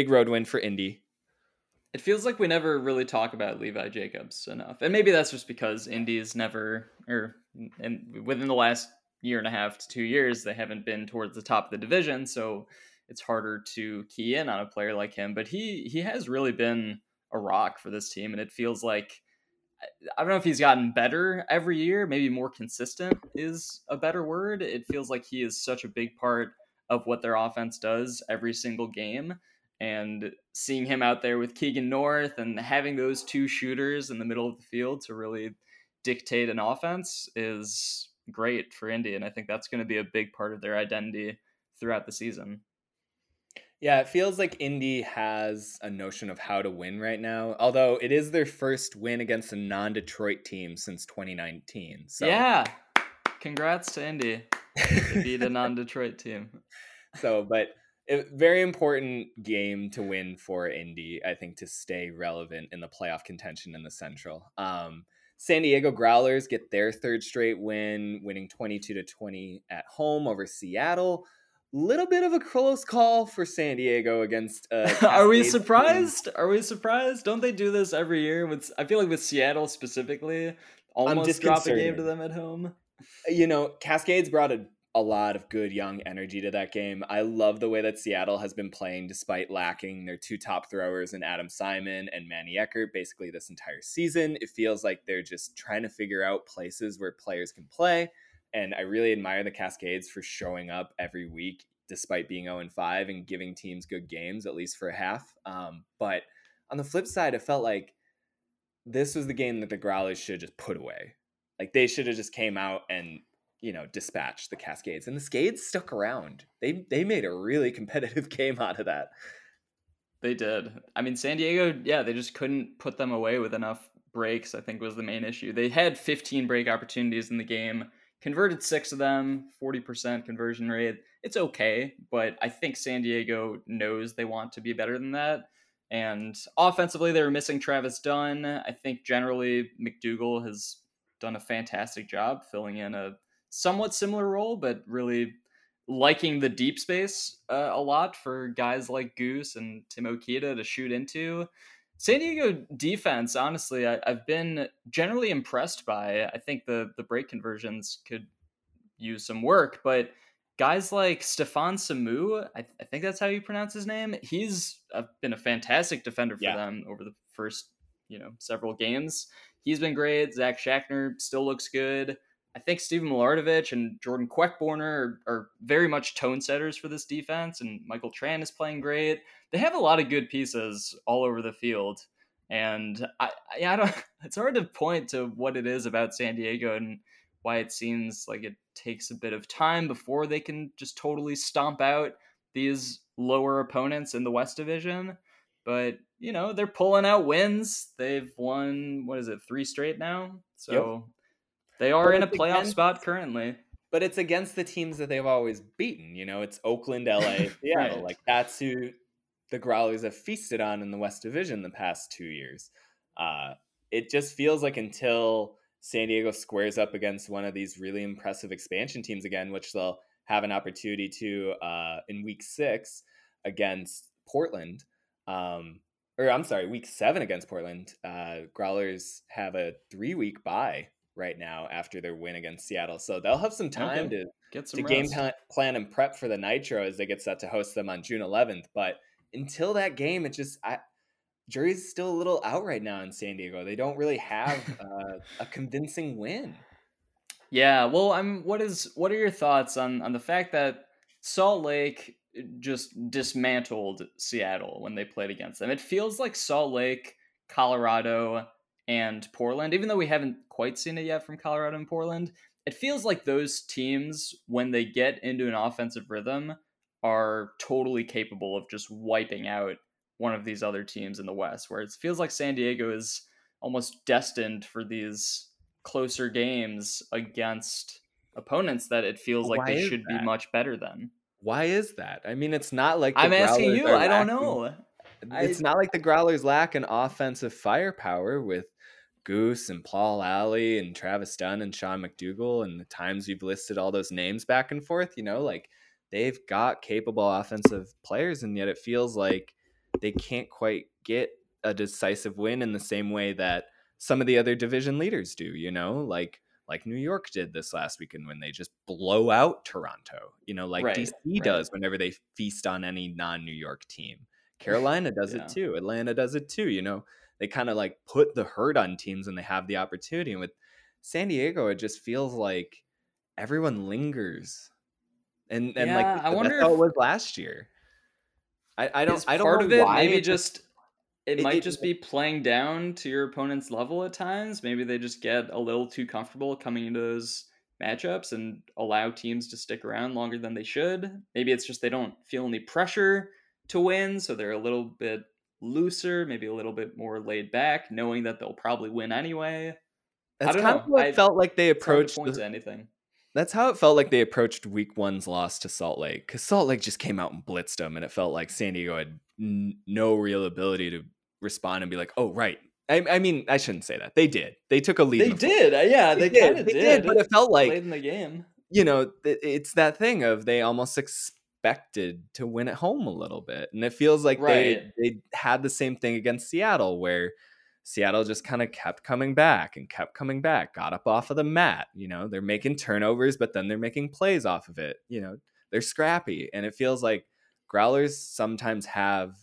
road win for Indy. It feels like we never really talk about Levi Jacobs enough. And maybe that's just because Indy is never, and within the last year and a half to 2 years, they haven't been towards the top of the division. So it's harder to key in on a player like him, but he has really been a rock for this team. And it feels like, I don't know if he's gotten better every year, maybe more consistent is a better word. It feels like he is such a big part of what their offense does every single game. And seeing him out there with Keegan North and having those two shooters in the middle of the field to really dictate an offense is great for Indy. And I think that's going to be a big part of their identity throughout the season. Yeah, it feels like Indy has a notion of how to win right now, although it is their first win against a non-Detroit team since 2019. So. Yeah, congrats to Indy. They beat a non-Detroit team. So, but a very important game to win for Indy, I think, to stay relevant in the playoff contention in the Central. San Diego Growlers get their third straight win, winning 22-20 at home over Seattle. Little bit of a close call for San Diego against. Are we surprised? Team. Are we surprised? Don't they do this every year? I feel like with Seattle specifically, almost drop a game to them at home. You know, Cascades brought a lot of good young energy to that game. I love the way that Seattle has been playing despite lacking their two top throwers in Adam Simon and Manny Eckert basically this entire season. It feels like they're just trying to figure out places where players can play. And I really admire the Cascades for showing up every week, despite being 0-5 and giving teams good games, at least for a half. But on the flip side, it felt like this was the game that the Growlers should just put away. Like they should have just came out and, dispatched the Cascades. And the Scades stuck around. They made a really competitive game out of that. They did. I mean, San Diego, they just couldn't put them away with enough breaks, I think was the main issue. They had 15 break opportunities in the game. Converted 6 of them, 40% conversion rate. It's okay, but I think San Diego knows they want to be better than that. And offensively, they were missing Travis Dunn. I think generally McDougal has done a fantastic job filling in a somewhat similar role, but really liking the deep space a lot for guys like Goose and Tim Okita to shoot into. San Diego defense, honestly, I've been generally impressed by. I think the break conversions could use some work, but guys like Stephane Samu, I think that's how you pronounce his name. He's been a fantastic defender for them over the first, several games. He's been great. Zach Shackner still looks good. I think Steven Milardovich and Jordan Queckborner are very much tone setters for this defense, and Michael Tran is playing great. They have a lot of good pieces all over the field, and I don't. It's hard to point to what it is about San Diego and why it seems like it takes a bit of time before they can just totally stomp out these lower opponents in the West Division. But they're pulling out wins. They've won 3 straight now, so. Yep. They are in a playoff spot currently. But it's against the teams that they've always beaten. It's Oakland, LA, Seattle. Right. Like that's who the Growlers have feasted on in the West Division the past 2 years. It just feels like until San Diego squares up against one of these really impressive expansion teams again, which they'll have an opportunity to in week 6 against Portland. Week 7 against Portland. Growlers have a 3-week bye right now after their win against Seattle. So they'll have some time to get some game plan and prep for the Nitro as they get set to host them on June 11th. But until that game, it just, jury's still a little out right now in San Diego. They don't really have a convincing win. Yeah. Well, what are your thoughts on the fact that Salt Lake just dismantled Seattle when they played against them? It feels like Salt Lake, Colorado, and Portland, even though we haven't quite seen it yet from Colorado and Portland, it feels like those teams, when they get into an offensive rhythm, are totally capable of just wiping out one of these other teams in the West, where it feels like San Diego is almost destined for these closer games against opponents that it feels like they should be much better than. Why is that? I mean, it's not like I'm asking you. I don't know. It's not like the Growlers lack an offensive firepower with Goose and Paul Alley and Travis Dunn and Sean McDougall, and the times we've listed all those names back and forth, you know, like they've got capable offensive players, and yet it feels like they can't quite get a decisive win in the same way that some of the other division leaders do, you know, like New York did this last weekend when they just blow out Toronto, you know, like DC does whenever they feast on any non-New York team. Carolina does it too. Atlanta does it too. You know, they kind of like put the hurt on teams when they have the opportunity. And with San Diego, it just feels like everyone lingers. And like, I wonder how it was last year. I don't know. Part of it, maybe just, it might just be playing down to your opponent's level at times. Maybe they just get a little too comfortable coming into those matchups and allow teams to stick around longer than they should. Maybe it's just they don't feel any pressure to win, so they're a little bit looser, maybe a little bit more laid back, knowing that they'll probably win anyway. That's kind of what it felt like they approached anything. That's how it felt like they approached week one's loss to Salt Lake, because Salt Lake just came out and blitzed them, and it felt like San Diego had no real ability to respond and be like, oh, right. I mean, I shouldn't say that. They did. They took a lead. They did. Yeah, they kind of did. But it felt like, in the game, you know, it's that thing of they almost expected to win at home a little bit. And it feels like they had the same thing against Seattle, where Seattle just kind of kept coming back, got up off of the mat. You know, they're making turnovers, but then they're making plays off of it. You know, they're scrappy. And it feels like Growlers sometimes have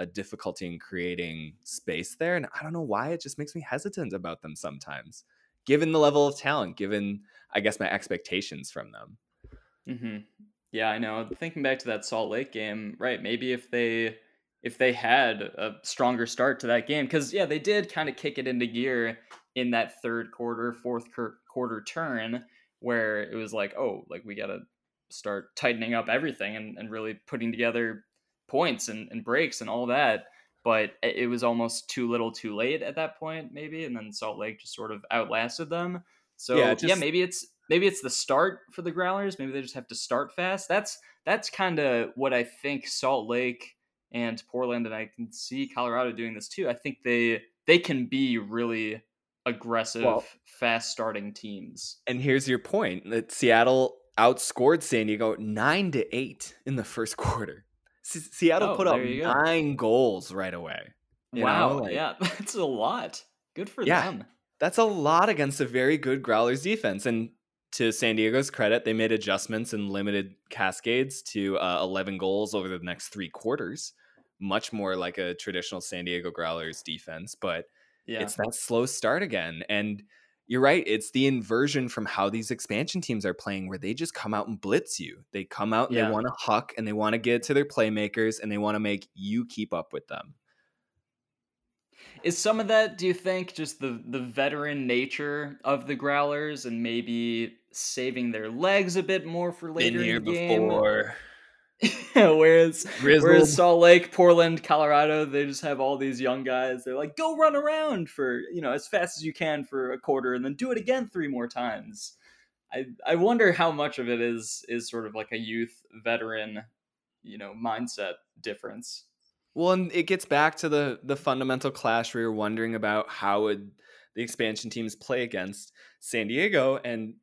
a difficulty in creating space there. And I don't know why, it just makes me hesitant about them sometimes, given the level of talent, given, I guess, my expectations from them. Mm-hmm. Yeah, I know. Thinking back to that Salt Lake game, right? Maybe if they had a stronger start to that game, because they did kind of kick it into gear in that third quarter, fourth quarter turn, where it was like, oh, like we got to start tightening up everything and really putting together points and breaks and all that. But it was almost too little, too late at that point, maybe. And then Salt Lake just sort of outlasted them. So maybe it's the start for the Growlers. Maybe they just have to start fast. That's kind of what I think Salt Lake and Portland, and I can see Colorado doing this too. I think they can be really aggressive, fast starting teams. And here's your point, that Seattle outscored San Diego 9-8 in the first quarter. Seattle put up 9 goals right away. Wow. Yeah, that's a lot. Good for them. That's a lot against a very good Growlers defense. And to San Diego's credit, they made adjustments and limited cascades to 11 goals over the next 3 quarters, much more like a traditional San Diego Growlers defense. But it's that slow start again. And you're right. It's the inversion from how these expansion teams are playing, where they just come out and blitz you. They come out and they want to huck, and they want to get it to their playmakers, and they want to make you keep up with them. Is some of that, do you think, just the veteran nature of the Growlers and maybe saving their legs a bit more for later in the game? Before. whereas Salt Lake, Portland, Colorado, they just have all these young guys. They're like, go run around for, you know, as fast as you can for a quarter, and then do it again 3 more times. I wonder how much of it is sort of like a youth veteran, you know, mindset difference. Well, and it gets back to the fundamental clash where you're wondering about how would the expansion teams play against San Diego. And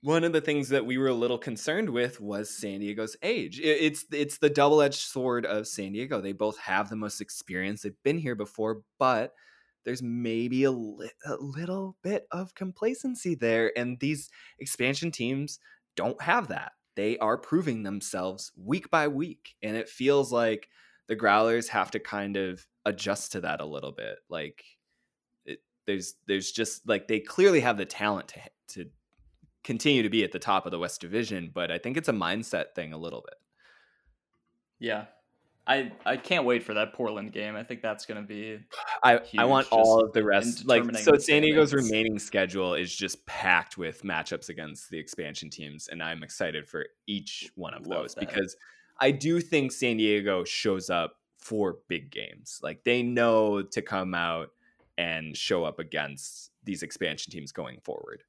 one of the things that we were a little concerned with was San Diego's age. It's the double-edged sword of San Diego. They both have the most experience. They've been here before, but there's maybe a little bit of complacency there. And these expansion teams don't have that. They are proving themselves week by week. And it feels like the Growlers have to kind of adjust to that a little bit. Like there's just like, they clearly have the talent to continue to be at the top of the West Division, but I think it's a mindset thing a little bit. Yeah. I can't wait for that Portland game. I think that's going to be huge. I want all of the rest. Like, so San Diego's remaining schedule is just packed with matchups against the expansion teams, and I'm excited for each one of those because I do think San Diego shows up for big games. Like, they know to come out and show up against these expansion teams going forward.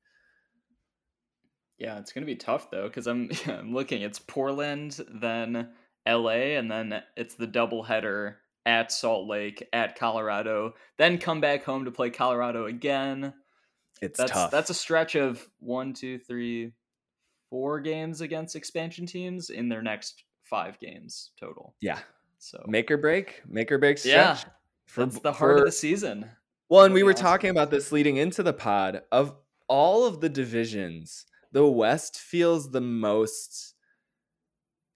Yeah, it's going to be tough, though, because I'm looking. It's Portland, then L.A., and then it's the doubleheader at Salt Lake, at Colorado, then come back home to play Colorado again. That's tough. That's a stretch of 4 games against expansion teams in their next 5 games total. Yeah. So make or break stretch. Yeah, that's the heart of the season. Well, and we were talking about this leading into the pod. Of all of the divisions, the West feels the most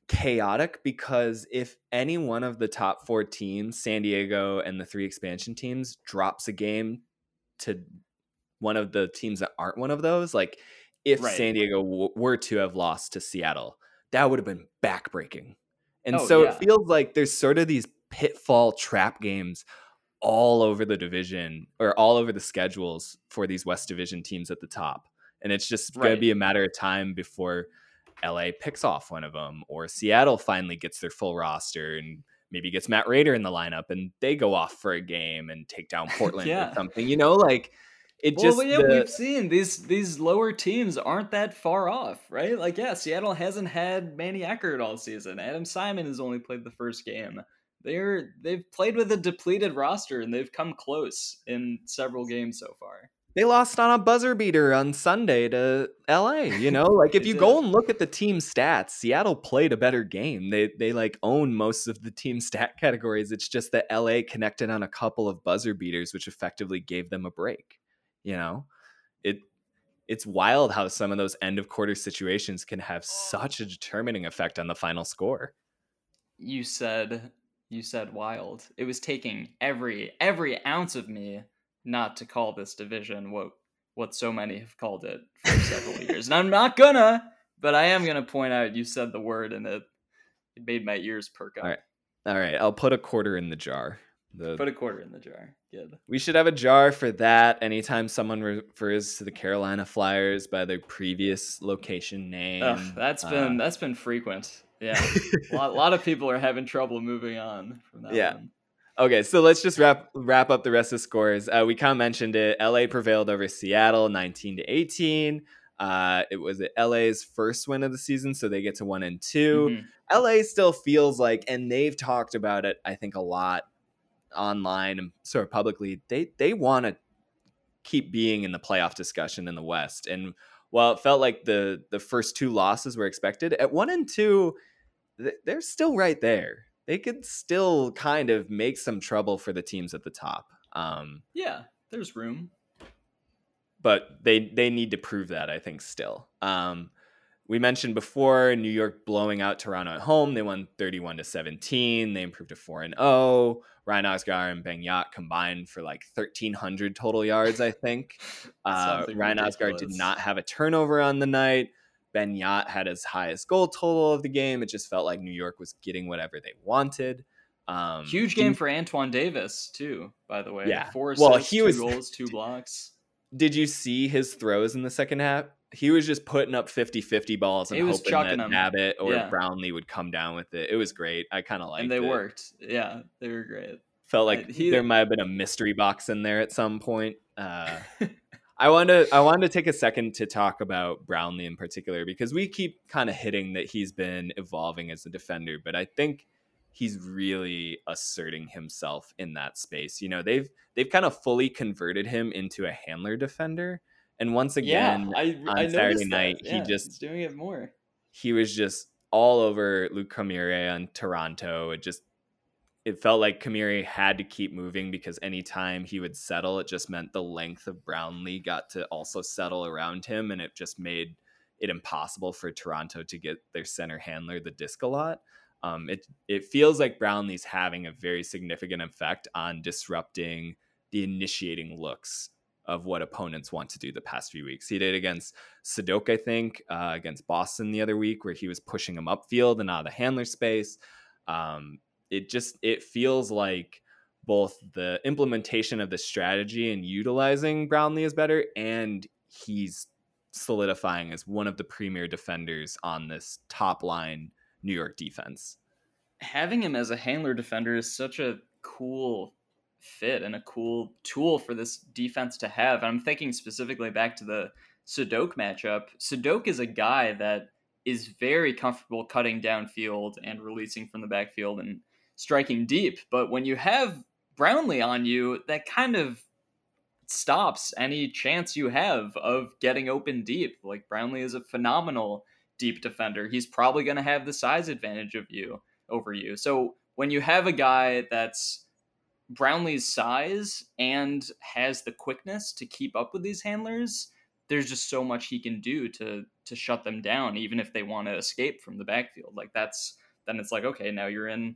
chaotic because if any one of the top 4 teams, San Diego and the 3 expansion teams, drops a game to one of the teams that aren't one of those, like if San Diego were to have lost to Seattle, that would have been backbreaking. And it feels like there's sort of these pitfall trap games all over the division or all over the schedules for these West Division teams at the top. And it's just going to be a matter of time before LA picks off one of them or Seattle finally gets their full roster and maybe gets Matt Rader in the lineup and they go off for a game and take down Portland or something, you know, like it just. Well, we've seen these lower teams aren't that far off, right? Like, yeah, Seattle hasn't had Manny Eckert all season. Adam Simon has only played the first game. They've played with a depleted roster and they've come close in several games so far. They lost on a buzzer beater on Sunday to LA, you know, like if you go and look at the team stats, Seattle played a better game. They like own most of the team stat categories. It's just that LA connected on a couple of buzzer beaters, which effectively gave them a break. You know, it's wild how some of those end of quarter situations can have such a determining effect on the final score. You said wild. It was taking every ounce of me not to call this division what so many have called it for several years. And I'm not gonna, but I am gonna point out you said the word and it made my ears perk up. All right. I'll put a quarter in the jar. Put a quarter in the jar. Good. We should have a jar for that anytime someone refers to the Carolina Flyers by their previous location name. Ugh, that's been frequent. Yeah. a lot of people are having trouble moving on from that one. Okay, so let's just wrap up the rest of scores. We kind of mentioned it. LA prevailed over Seattle 19-18. It was LA's first win of the season, so they get to 1-2. Mm-hmm. LA still feels like, and they've talked about it, I think, a lot online and sort of publicly, they want to keep being in the playoff discussion in the West. And while it felt like the first 2 losses were expected, at 1-2, they're still right there. They could still kind of make some trouble for the teams at the top. Yeah, there's room. But they need to prove that, I think, still. We mentioned before New York blowing out Toronto at home. They won 31-17. They improved to 4-0. Ryan Osgar and Beignet combined for like 1,300 total yards, I think. Ryan Osgar did not have a turnover on the night. Beignet had his highest goal total of the game. It just felt like New York was getting whatever they wanted. Huge game for Antoine Davis, too, by the way. Yeah. 4 assists, 2 goals, 2 blocks. Did you see his throws in the second half? He was just putting up 50-50 balls and hoping that Abbott or Brownlee would come down with it. It was great. I kind of liked it. And they worked. Yeah, they were great. Felt like there might have been a mystery box in there at some point. I wanted to take a second to talk about Brownlee in particular because we keep kind of hitting that he's been evolving as a defender, but I think he's really asserting himself in that space. You know, they've kind of fully converted him into a handler defender, and once again on Saturday night he just doing it more. He was just all over Luke Camire on Toronto. It felt like Camiri had to keep moving because anytime he would settle, it just meant the length of Brownlee got to also settle around him, and it just made it impossible for Toronto to get their center handler the disc a lot. It feels like Brownlee's having a very significant effect on disrupting the initiating looks of what opponents want to do the past few weeks. He did against Sadok, I think, against Boston the other week, where he was pushing him upfield and out of the handler space. It feels like both the implementation of the strategy and utilizing Brownlee is better, and he's solidifying as one of the premier defenders on this top line New York defense. Having him as a handler defender is such a cool fit and a cool tool for this defense to have. And I'm thinking specifically back to the Sadok matchup. Sadok is a guy that is very comfortable cutting downfield and releasing from the backfield and striking deep. But when you have Brownlee on you, that kind of stops any chance you have of getting open deep. Like, Brownlee is a phenomenal deep defender. He's probably going to have the size advantage of you over you. So when you have a guy that's Brownlee's size and has the quickness to keep up with these handlers, there's just so much he can do to shut them down, even if they want to escape from the backfield. Like, that's, then it's like, okay, now you're in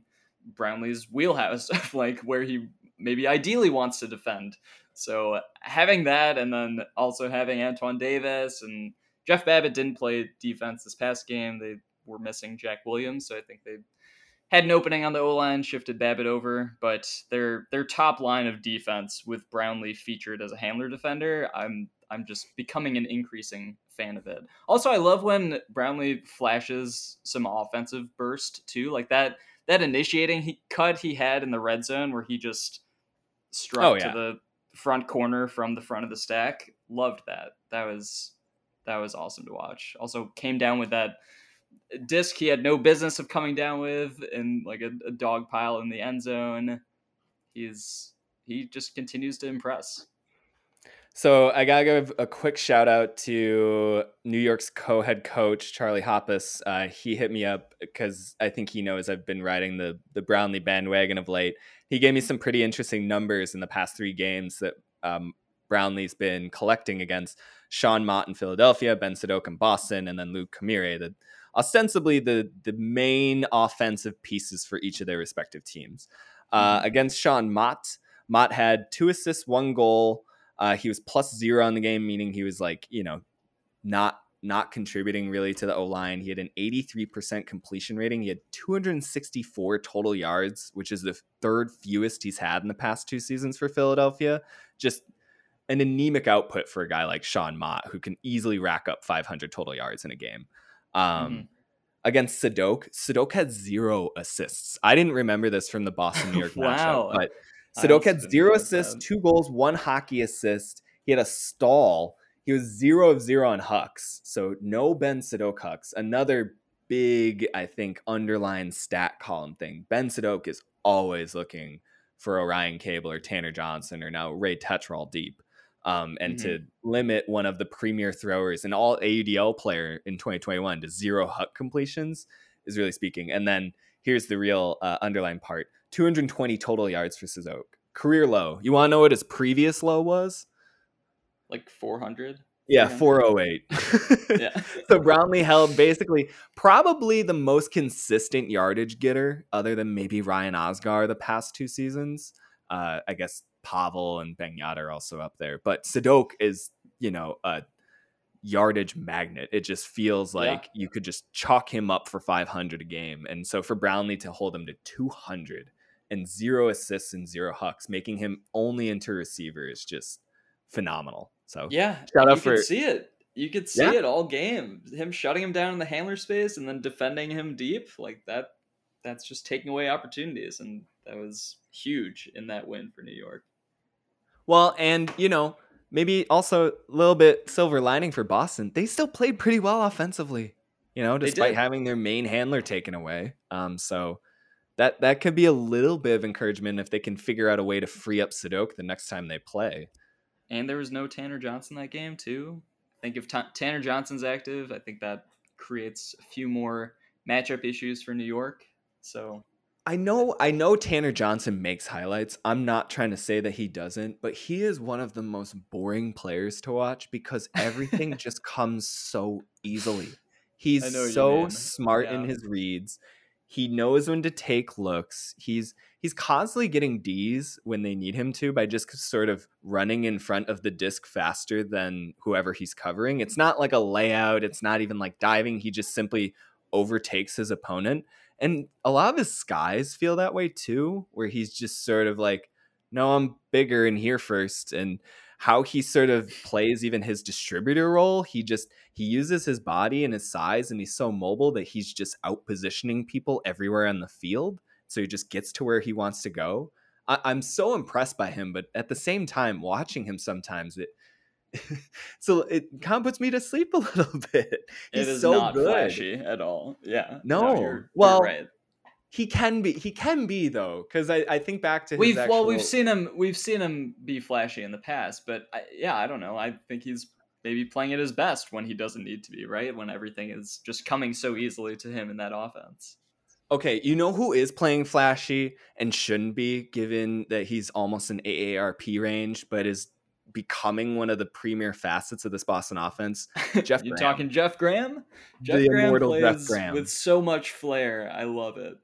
Brownlee's wheelhouse of like where he maybe ideally wants to defend. So having that, and then also having Antoine Davis and Jeff Babbitt didn't play defense this past game. They were missing Jack Williams, so I think they had an opening on the O-line, shifted Babbitt over, but their top line of defense with Brownlee featured as a handler defender, I'm just becoming an increasing fan of it. Also, I love when Brownlee flashes some offensive burst too, like that initiating cut he had in the red zone where he just struck to the front corner from the front of the stack. Loved that. That was awesome to watch. Also came down with that disc he had no business of coming down with, and like a dog pile in the end zone. He just continues to impress. So I gotta give a quick shout out to New York's co-head coach, Charlie Hoppus. He hit me up because I think he knows I've been riding the Brownlee bandwagon of late. He gave me some pretty interesting numbers in the past three games that Brownlee's been collecting against Sean Mott in Philadelphia, Ben Sadok in Boston, and then Luke Camire, ostensibly the main offensive pieces for each of their respective teams. Against Sean Mott, Mott had 2 assists, 1 goal. He was +0 on the game, meaning he was not contributing really to the O-line. He had an 83% completion rating. He had 264 total yards, which is the third fewest he's had in the past 2 seasons for Philadelphia. Just an anemic output for a guy like Sean Mott, who can easily rack up 500 total yards in a game. Against Sadok had 0 assists. I didn't remember this from the Boston New York matchup, but Sadok had 0 assists, 2 goals, 1 hockey assist. He had a stall. He was 0 of 0 on Hucks. So no Ben Sadok Hucks. Another big, I think, underlying stat column thing. Ben Sadok is always looking for Orion Cable or Tanner Johnson or now Ray Tetral deep. And to limit one of the premier throwers and all AUDL player in 2021 to 0 Huck completions is really speaking. And then here's the real underlying part. 220 total yards for Sadok. Career low. You want to know what his previous low was? Like 400? Yeah, 408. Yeah. So Brownlee held basically probably the most consistent yardage getter other than maybe Ryan Osgar the past 2 seasons. I guess Pavel and Benyat are also up there. But Sadok is, a yardage magnet. It just feels like you could just chalk him up for 500 a game. And so for Brownlee to hold him to 200 and 0 assists and 0 hucks, making him only into receiver is just phenomenal. So shout out for you could see it all game, him shutting him down in the handler space and then defending him deep like that. That's just taking away opportunities, and that was huge in that win for New York. Well, and maybe also a little bit silver lining for Boston. They still played pretty well offensively, despite having their main handler taken away. So that could be a little bit of encouragement if they can figure out a way to free up Sadok the next time they play. And there was no Tanner Johnson that game too. I think if Tanner Johnson's active, I think that creates a few more matchup issues for New York. So I know Tanner Johnson makes highlights. I'm not trying to say that he doesn't, but he is one of the most boring players to watch because everything just comes so easily. He's so smart in his reads. He knows when to take looks. He's constantly getting D's when they need him to by just sort of running in front of the disc faster than whoever he's covering. It's not like a layout. It's not even like diving. He just simply overtakes his opponent. And a lot of his skies feel that way too, where he's just sort of like, no, I'm bigger and here first. And how he sort of plays even his distributor role, he uses his body and his size, and he's so mobile that he's just out positioning people everywhere on the field. So he just gets to where he wants to go. I'm so impressed by him, but at the same time, watching him sometimes, it kind of puts me to sleep a little bit. He's not flashy at all. Yeah. No. You're right. He can be though, because I think back to his we've seen him be flashy in the past, but I don't know. I think he's maybe playing at his best when he doesn't need to be, right? When everything is just coming so easily to him in that offense. Okay, you know who is playing flashy and shouldn't be, given that he's almost an AARP range, but is becoming one of the premier facets of this Boston offense? Jeff Graham. Talking Jeff Graham? Jeff Graham plays Jeff Graham with so much flair. I love it.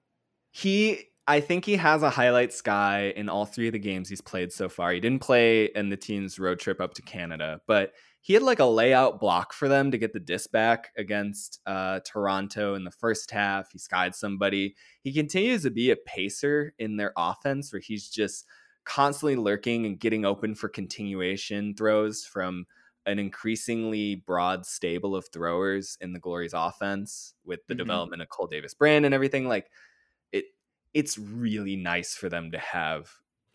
I think he has a highlight sky in all three of the games he's played so far. He didn't play in the team's road trip up to Canada, but he had like a layout block for them to get the disc back against Toronto in the first half. He skied somebody. He continues to be a pacer in their offense, where he's just constantly lurking and getting open for continuation throws from an increasingly broad stable of throwers in the Glory's offense, with the development of Cole Davis-Brand and everything. Like, it's really nice for them to have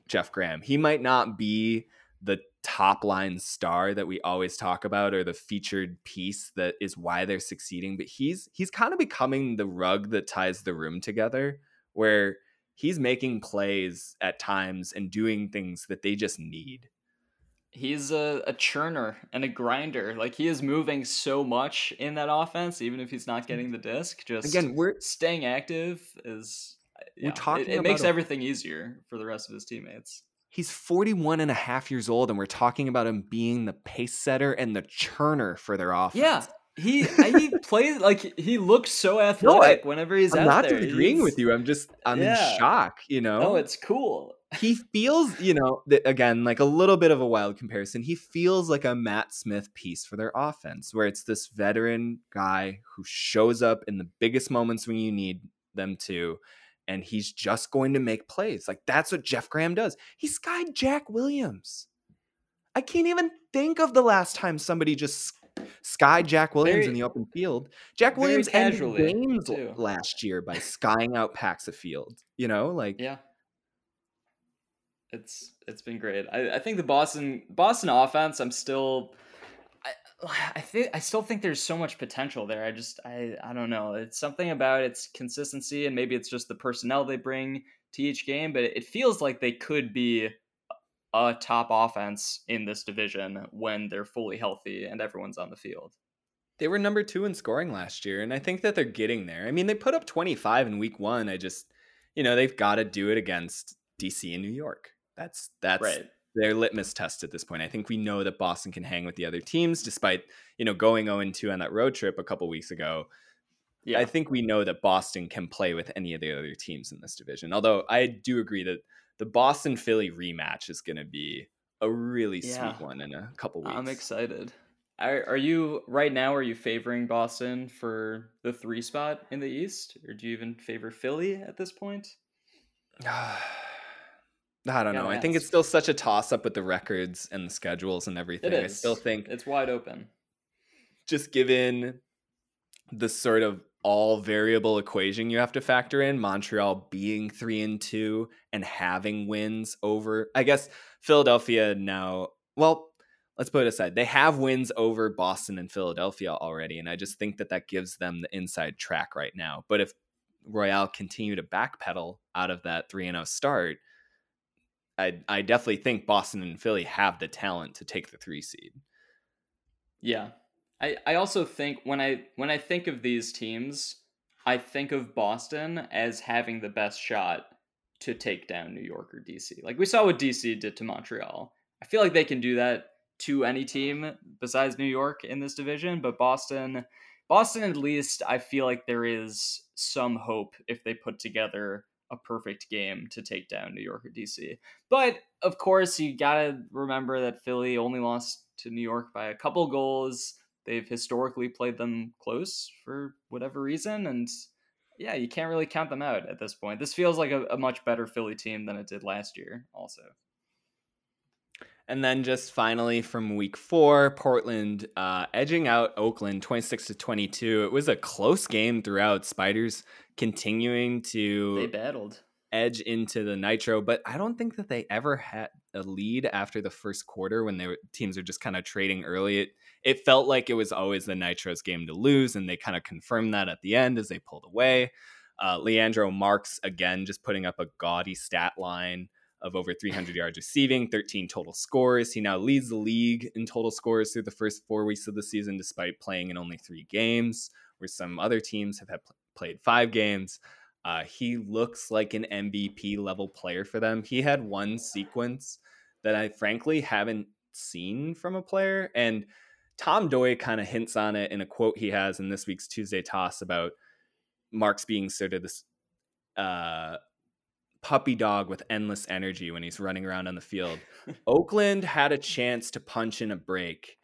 Jeff Graham. He might not be the top line star that we always talk about, or the featured piece that is why they're succeeding, but he's kind of becoming the rug that ties the room together, where he's making plays at times and doing things that they just need. He's a churner and a grinder. Like, he is moving so much in that offense, even if he's not getting the disc. Just again, we're staying active is... We're talking it makes everything easier for the rest of his teammates. He's 41 and a half years old, and we're talking about him being the pace setter and the churner for their offense. Yeah, he plays like he looks so athletic whenever he's out there. I'm not agreeing with you. I'm in shock, you know? No, it's cool. He feels, again, like a little bit of a wild comparison. He feels like a Matt Smith piece for their offense, where it's this veteran guy who shows up in the biggest moments when you need them to. And he's just going to make plays. Like, that's what Jeff Graham does. He skied Jack Williams. I can't even think of the last time somebody just skied Jack Williams in the open field. Jack Williams ended games last year by skying out packs of field. Yeah. It's been great. I think the Boston offense, I still think there's so much potential there. I don't know. It's something about its consistency, and maybe it's just the personnel they bring to each game, but it feels like they could be a top offense in this division when they're fully healthy and everyone's on the field. They were number 2 in scoring last year, and I think that they're getting there. I mean, they put up 25 in week 1. I just, they've got to do it against DC and New York. That's right. Their litmus test at this point. I think we know that Boston can hang with the other teams, despite, going 0-2 on that road trip a couple weeks ago. Yeah. I think we know that Boston can play with any of the other teams in this division. Although I do agree that the Boston-Philly rematch is going to be a really sweet one in a couple weeks. I'm excited. Are you favoring Boston for the 3 spot in the East? Or do you even favor Philly at this point? I don't know. I think it's still such a toss-up with the records and the schedules and everything. I still think it's wide open. Just given the sort of all variable equation you have to factor in, Montreal being 3-2 and having wins over, I guess, Philadelphia now. Well, let's put it aside. They have wins over Boston and Philadelphia already, and I just think that gives them the inside track right now. But if Royale continue to backpedal out of that 3-0 start, I definitely think Boston and Philly have the talent to take the 3 seed. Yeah. I also think when I think of these teams, I think of Boston as having the best shot to take down New York or DC. Like, we saw what DC did to Montreal. I feel like they can do that to any team besides New York in this division, but Boston at least, I feel like there is some hope if they put together a perfect game to take down New York or DC. But of course, you gotta remember that Philly only lost to New York by a couple goals. They've historically played them close for whatever reason, and you can't really count them out at this point. This feels like a much better Philly team than it did last year also. And then just finally from week 4, Portland edging out Oakland 26-22. It was a close game throughout. Spiders continuing to... They battled. edge into the Nitro, but I don't think that they ever had a lead after the first quarter when their teams are just kind of trading early. It felt like it was always the Nitro's game to lose, and they kind of confirmed that at the end as they pulled away. Leandro Marks, again, just putting up a gaudy stat line of over 300 yards receiving, 13 total scores. He now leads the league in total scores through the first 4 weeks of the season, despite playing in only 3 games, where some other teams have had played 5 games. He looks like an MVP level player for them. He had one sequence that I frankly haven't seen from a player. And Tom Doi kind of hints on it in a quote he has in this week's Tuesday Toss about Marks being sort of this puppy dog with endless energy when he's running around on the field. Oakland had a chance to punch in a break.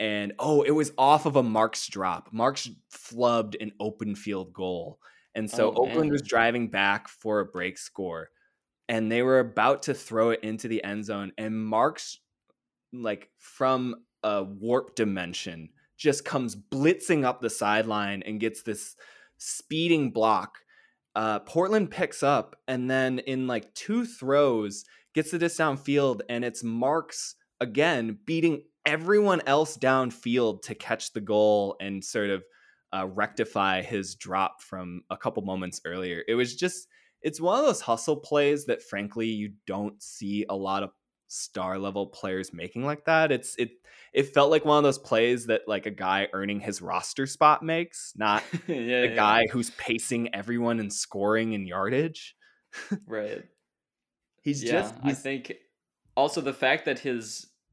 And, it was off of a Marks drop. Marks flubbed an open field goal. And so Oakland was driving back for a break score, and they were about to throw it into the end zone. And Marks, like from a warp dimension, just comes blitzing up the sideline and gets this speeding block. Portland picks up, and then in like 2 throws, gets the discount field. And it's Marks again beating everyone else downfield to catch the goal and sort of rectify his drop from a couple moments earlier. It was just, it's one of those hustle plays that frankly you don't see a lot of star level players making like that. It felt like one of those plays that like a guy earning his roster spot makes, not guy who's pacing everyone and scoring in yardage. Right. I think also the fact that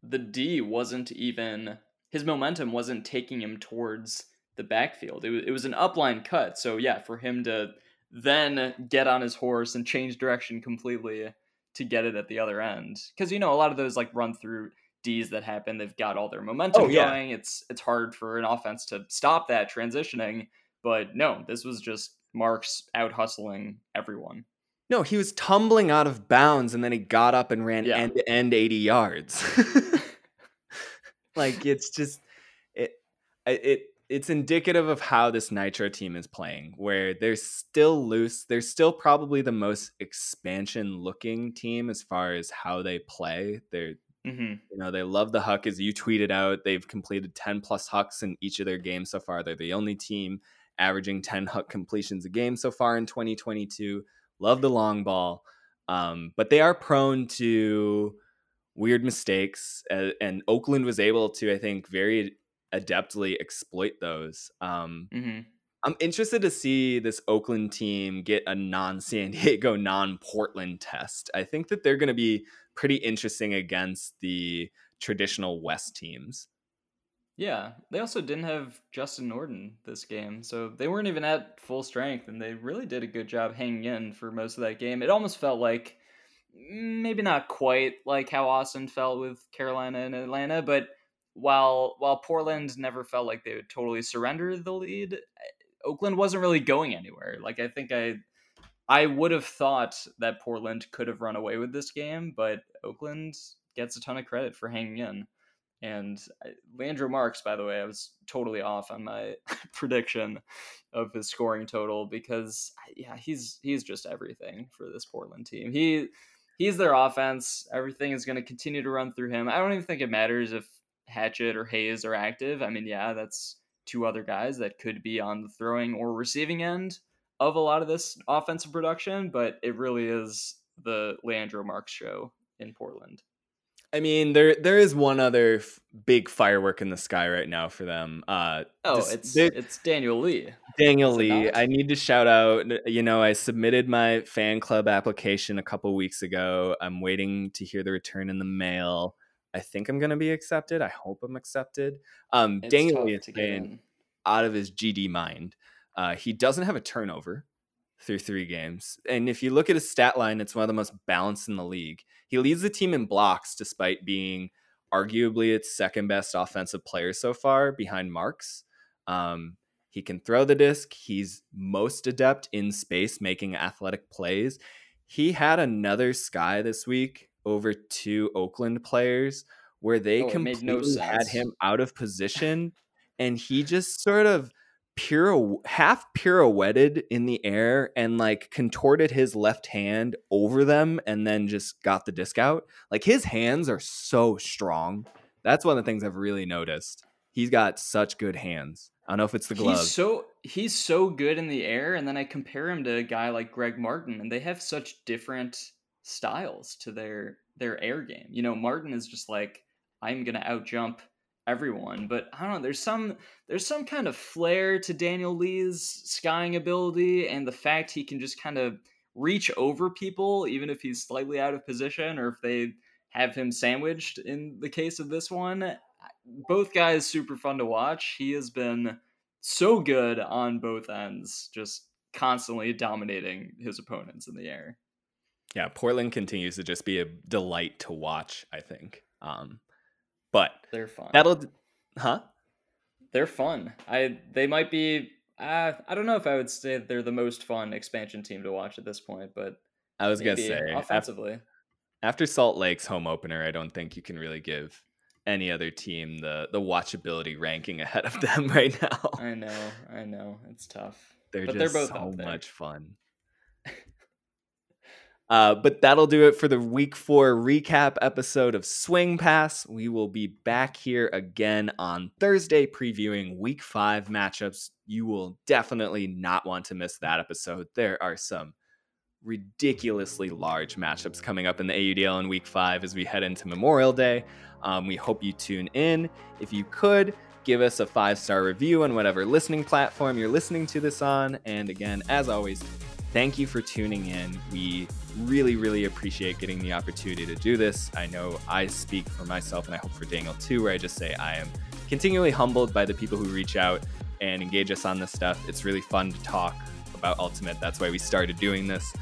the D wasn't even, his momentum wasn't taking him towards the backfield. It was an upline cut. So yeah, for him to then get on his horse and change direction completely to get it at the other end. Because, a lot of those like run through Ds that happen, they've got all their momentum going. It's hard for an offense to stop that transitioning. But no, this was just Marks out hustling everyone. No, he was tumbling out of bounds and then he got up and ran end to end 80 yards. Like it's just, it's indicative of how this Nitro team is playing, where they're still loose. They're still probably the most expansion looking team as far as how they play. They're, they love the huck, as you tweeted out. They've completed 10 plus hucks in each of their games so far. They're the only team averaging 10 huck completions a game so far in 2022. Love the long ball. But they are prone to weird mistakes. And Oakland was able to, I think, very adeptly exploit those. I'm interested to see this Oakland team get a non-San Diego, non-Portland test. I think that they're going to be pretty interesting against the traditional West teams. Yeah, they also didn't have Justin Norton this game, so they weren't even at full strength, and they really did a good job hanging in for most of that game. It almost felt like, maybe not quite like how Austin felt with Carolina and Atlanta, but while Portland never felt like they would totally surrender the lead, Oakland wasn't really going anywhere. Like, I think I would have thought that Portland could have run away with this game, but Oakland gets a ton of credit for hanging in. And Leandro Marks, by the way, I was totally off on my prediction of his scoring total because, he's just everything for this Portland team. He's their offense. Everything is going to continue to run through him. I don't even think it matters if Hatchet or Hayes are active. I mean, that's 2 other guys that could be on the throwing or receiving end of a lot of this offensive production, but it really is the Leandro Marks show in Portland. I mean, there is one other big firework in the sky right now for them. It's Daniel Lee. I need to shout out, I submitted my fan club application a couple weeks ago. I'm waiting to hear the return in the mail. I think I'm going to be accepted. I hope I'm accepted. Daniel Lee is out of his GD mind. He doesn't have a turnover through 3 games. And if you look at his stat line, it's one of the most balanced in the league. He leads the team in blocks despite being arguably its second best offensive player so far behind Marks. He can throw the disc. He's most adept in space, making athletic plays. He had another sky this week over 2 Oakland players where they completely had him out of position, and he just sort of half pirouetted in the air and like contorted his left hand over them and then just got the disc out. Like his hands are so strong. That's one of the things I've really noticed. He's got such good hands. I don't know if it's the glove. He's so good in the air. And then I compare him to a guy like Greg Martin, and they have such different styles to their air game. You know, Martin is just like, I'm going to outjump everyone, but I don't know, there's some kind of flair to Daniel Lee's skying ability, and the fact he can just kind of reach over people even if he's slightly out of position or if they have him sandwiched in the case of this one. Both guys super fun to watch. He has been so good on both ends, just constantly dominating his opponents in the air. Yeah, Portland continues to just be a delight to watch, I think. But they're fun. They're fun. They might be. I don't know if I would say they're the most fun expansion team to watch at this point, but I was gonna say offensively. After Salt Lake's home opener, I don't think you can really give any other team the watchability ranking ahead of them right now. I know, it's tough. They're both so much fun. But that'll do it for the Week 4 recap episode of Swing Pass. We will be back here again on Thursday previewing Week 5 matchups. You will definitely not want to miss that episode. There are some ridiculously large matchups coming up in the AUDL in Week 5 as we head into Memorial Day. We hope you tune in. If you could, give us a 5-star review on whatever listening platform you're listening to this on. And again, as always, thank you for tuning in. We really, really appreciate getting the opportunity to do this. I know I speak for myself, and I hope for Daniel too, where I just say I am continually humbled by the people who reach out and engage us on this stuff. It's really fun to talk about Ultimate. That's why we started doing this.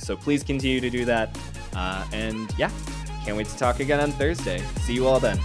So please continue to do that. And yeah, can't wait to talk again on Thursday. See you all then.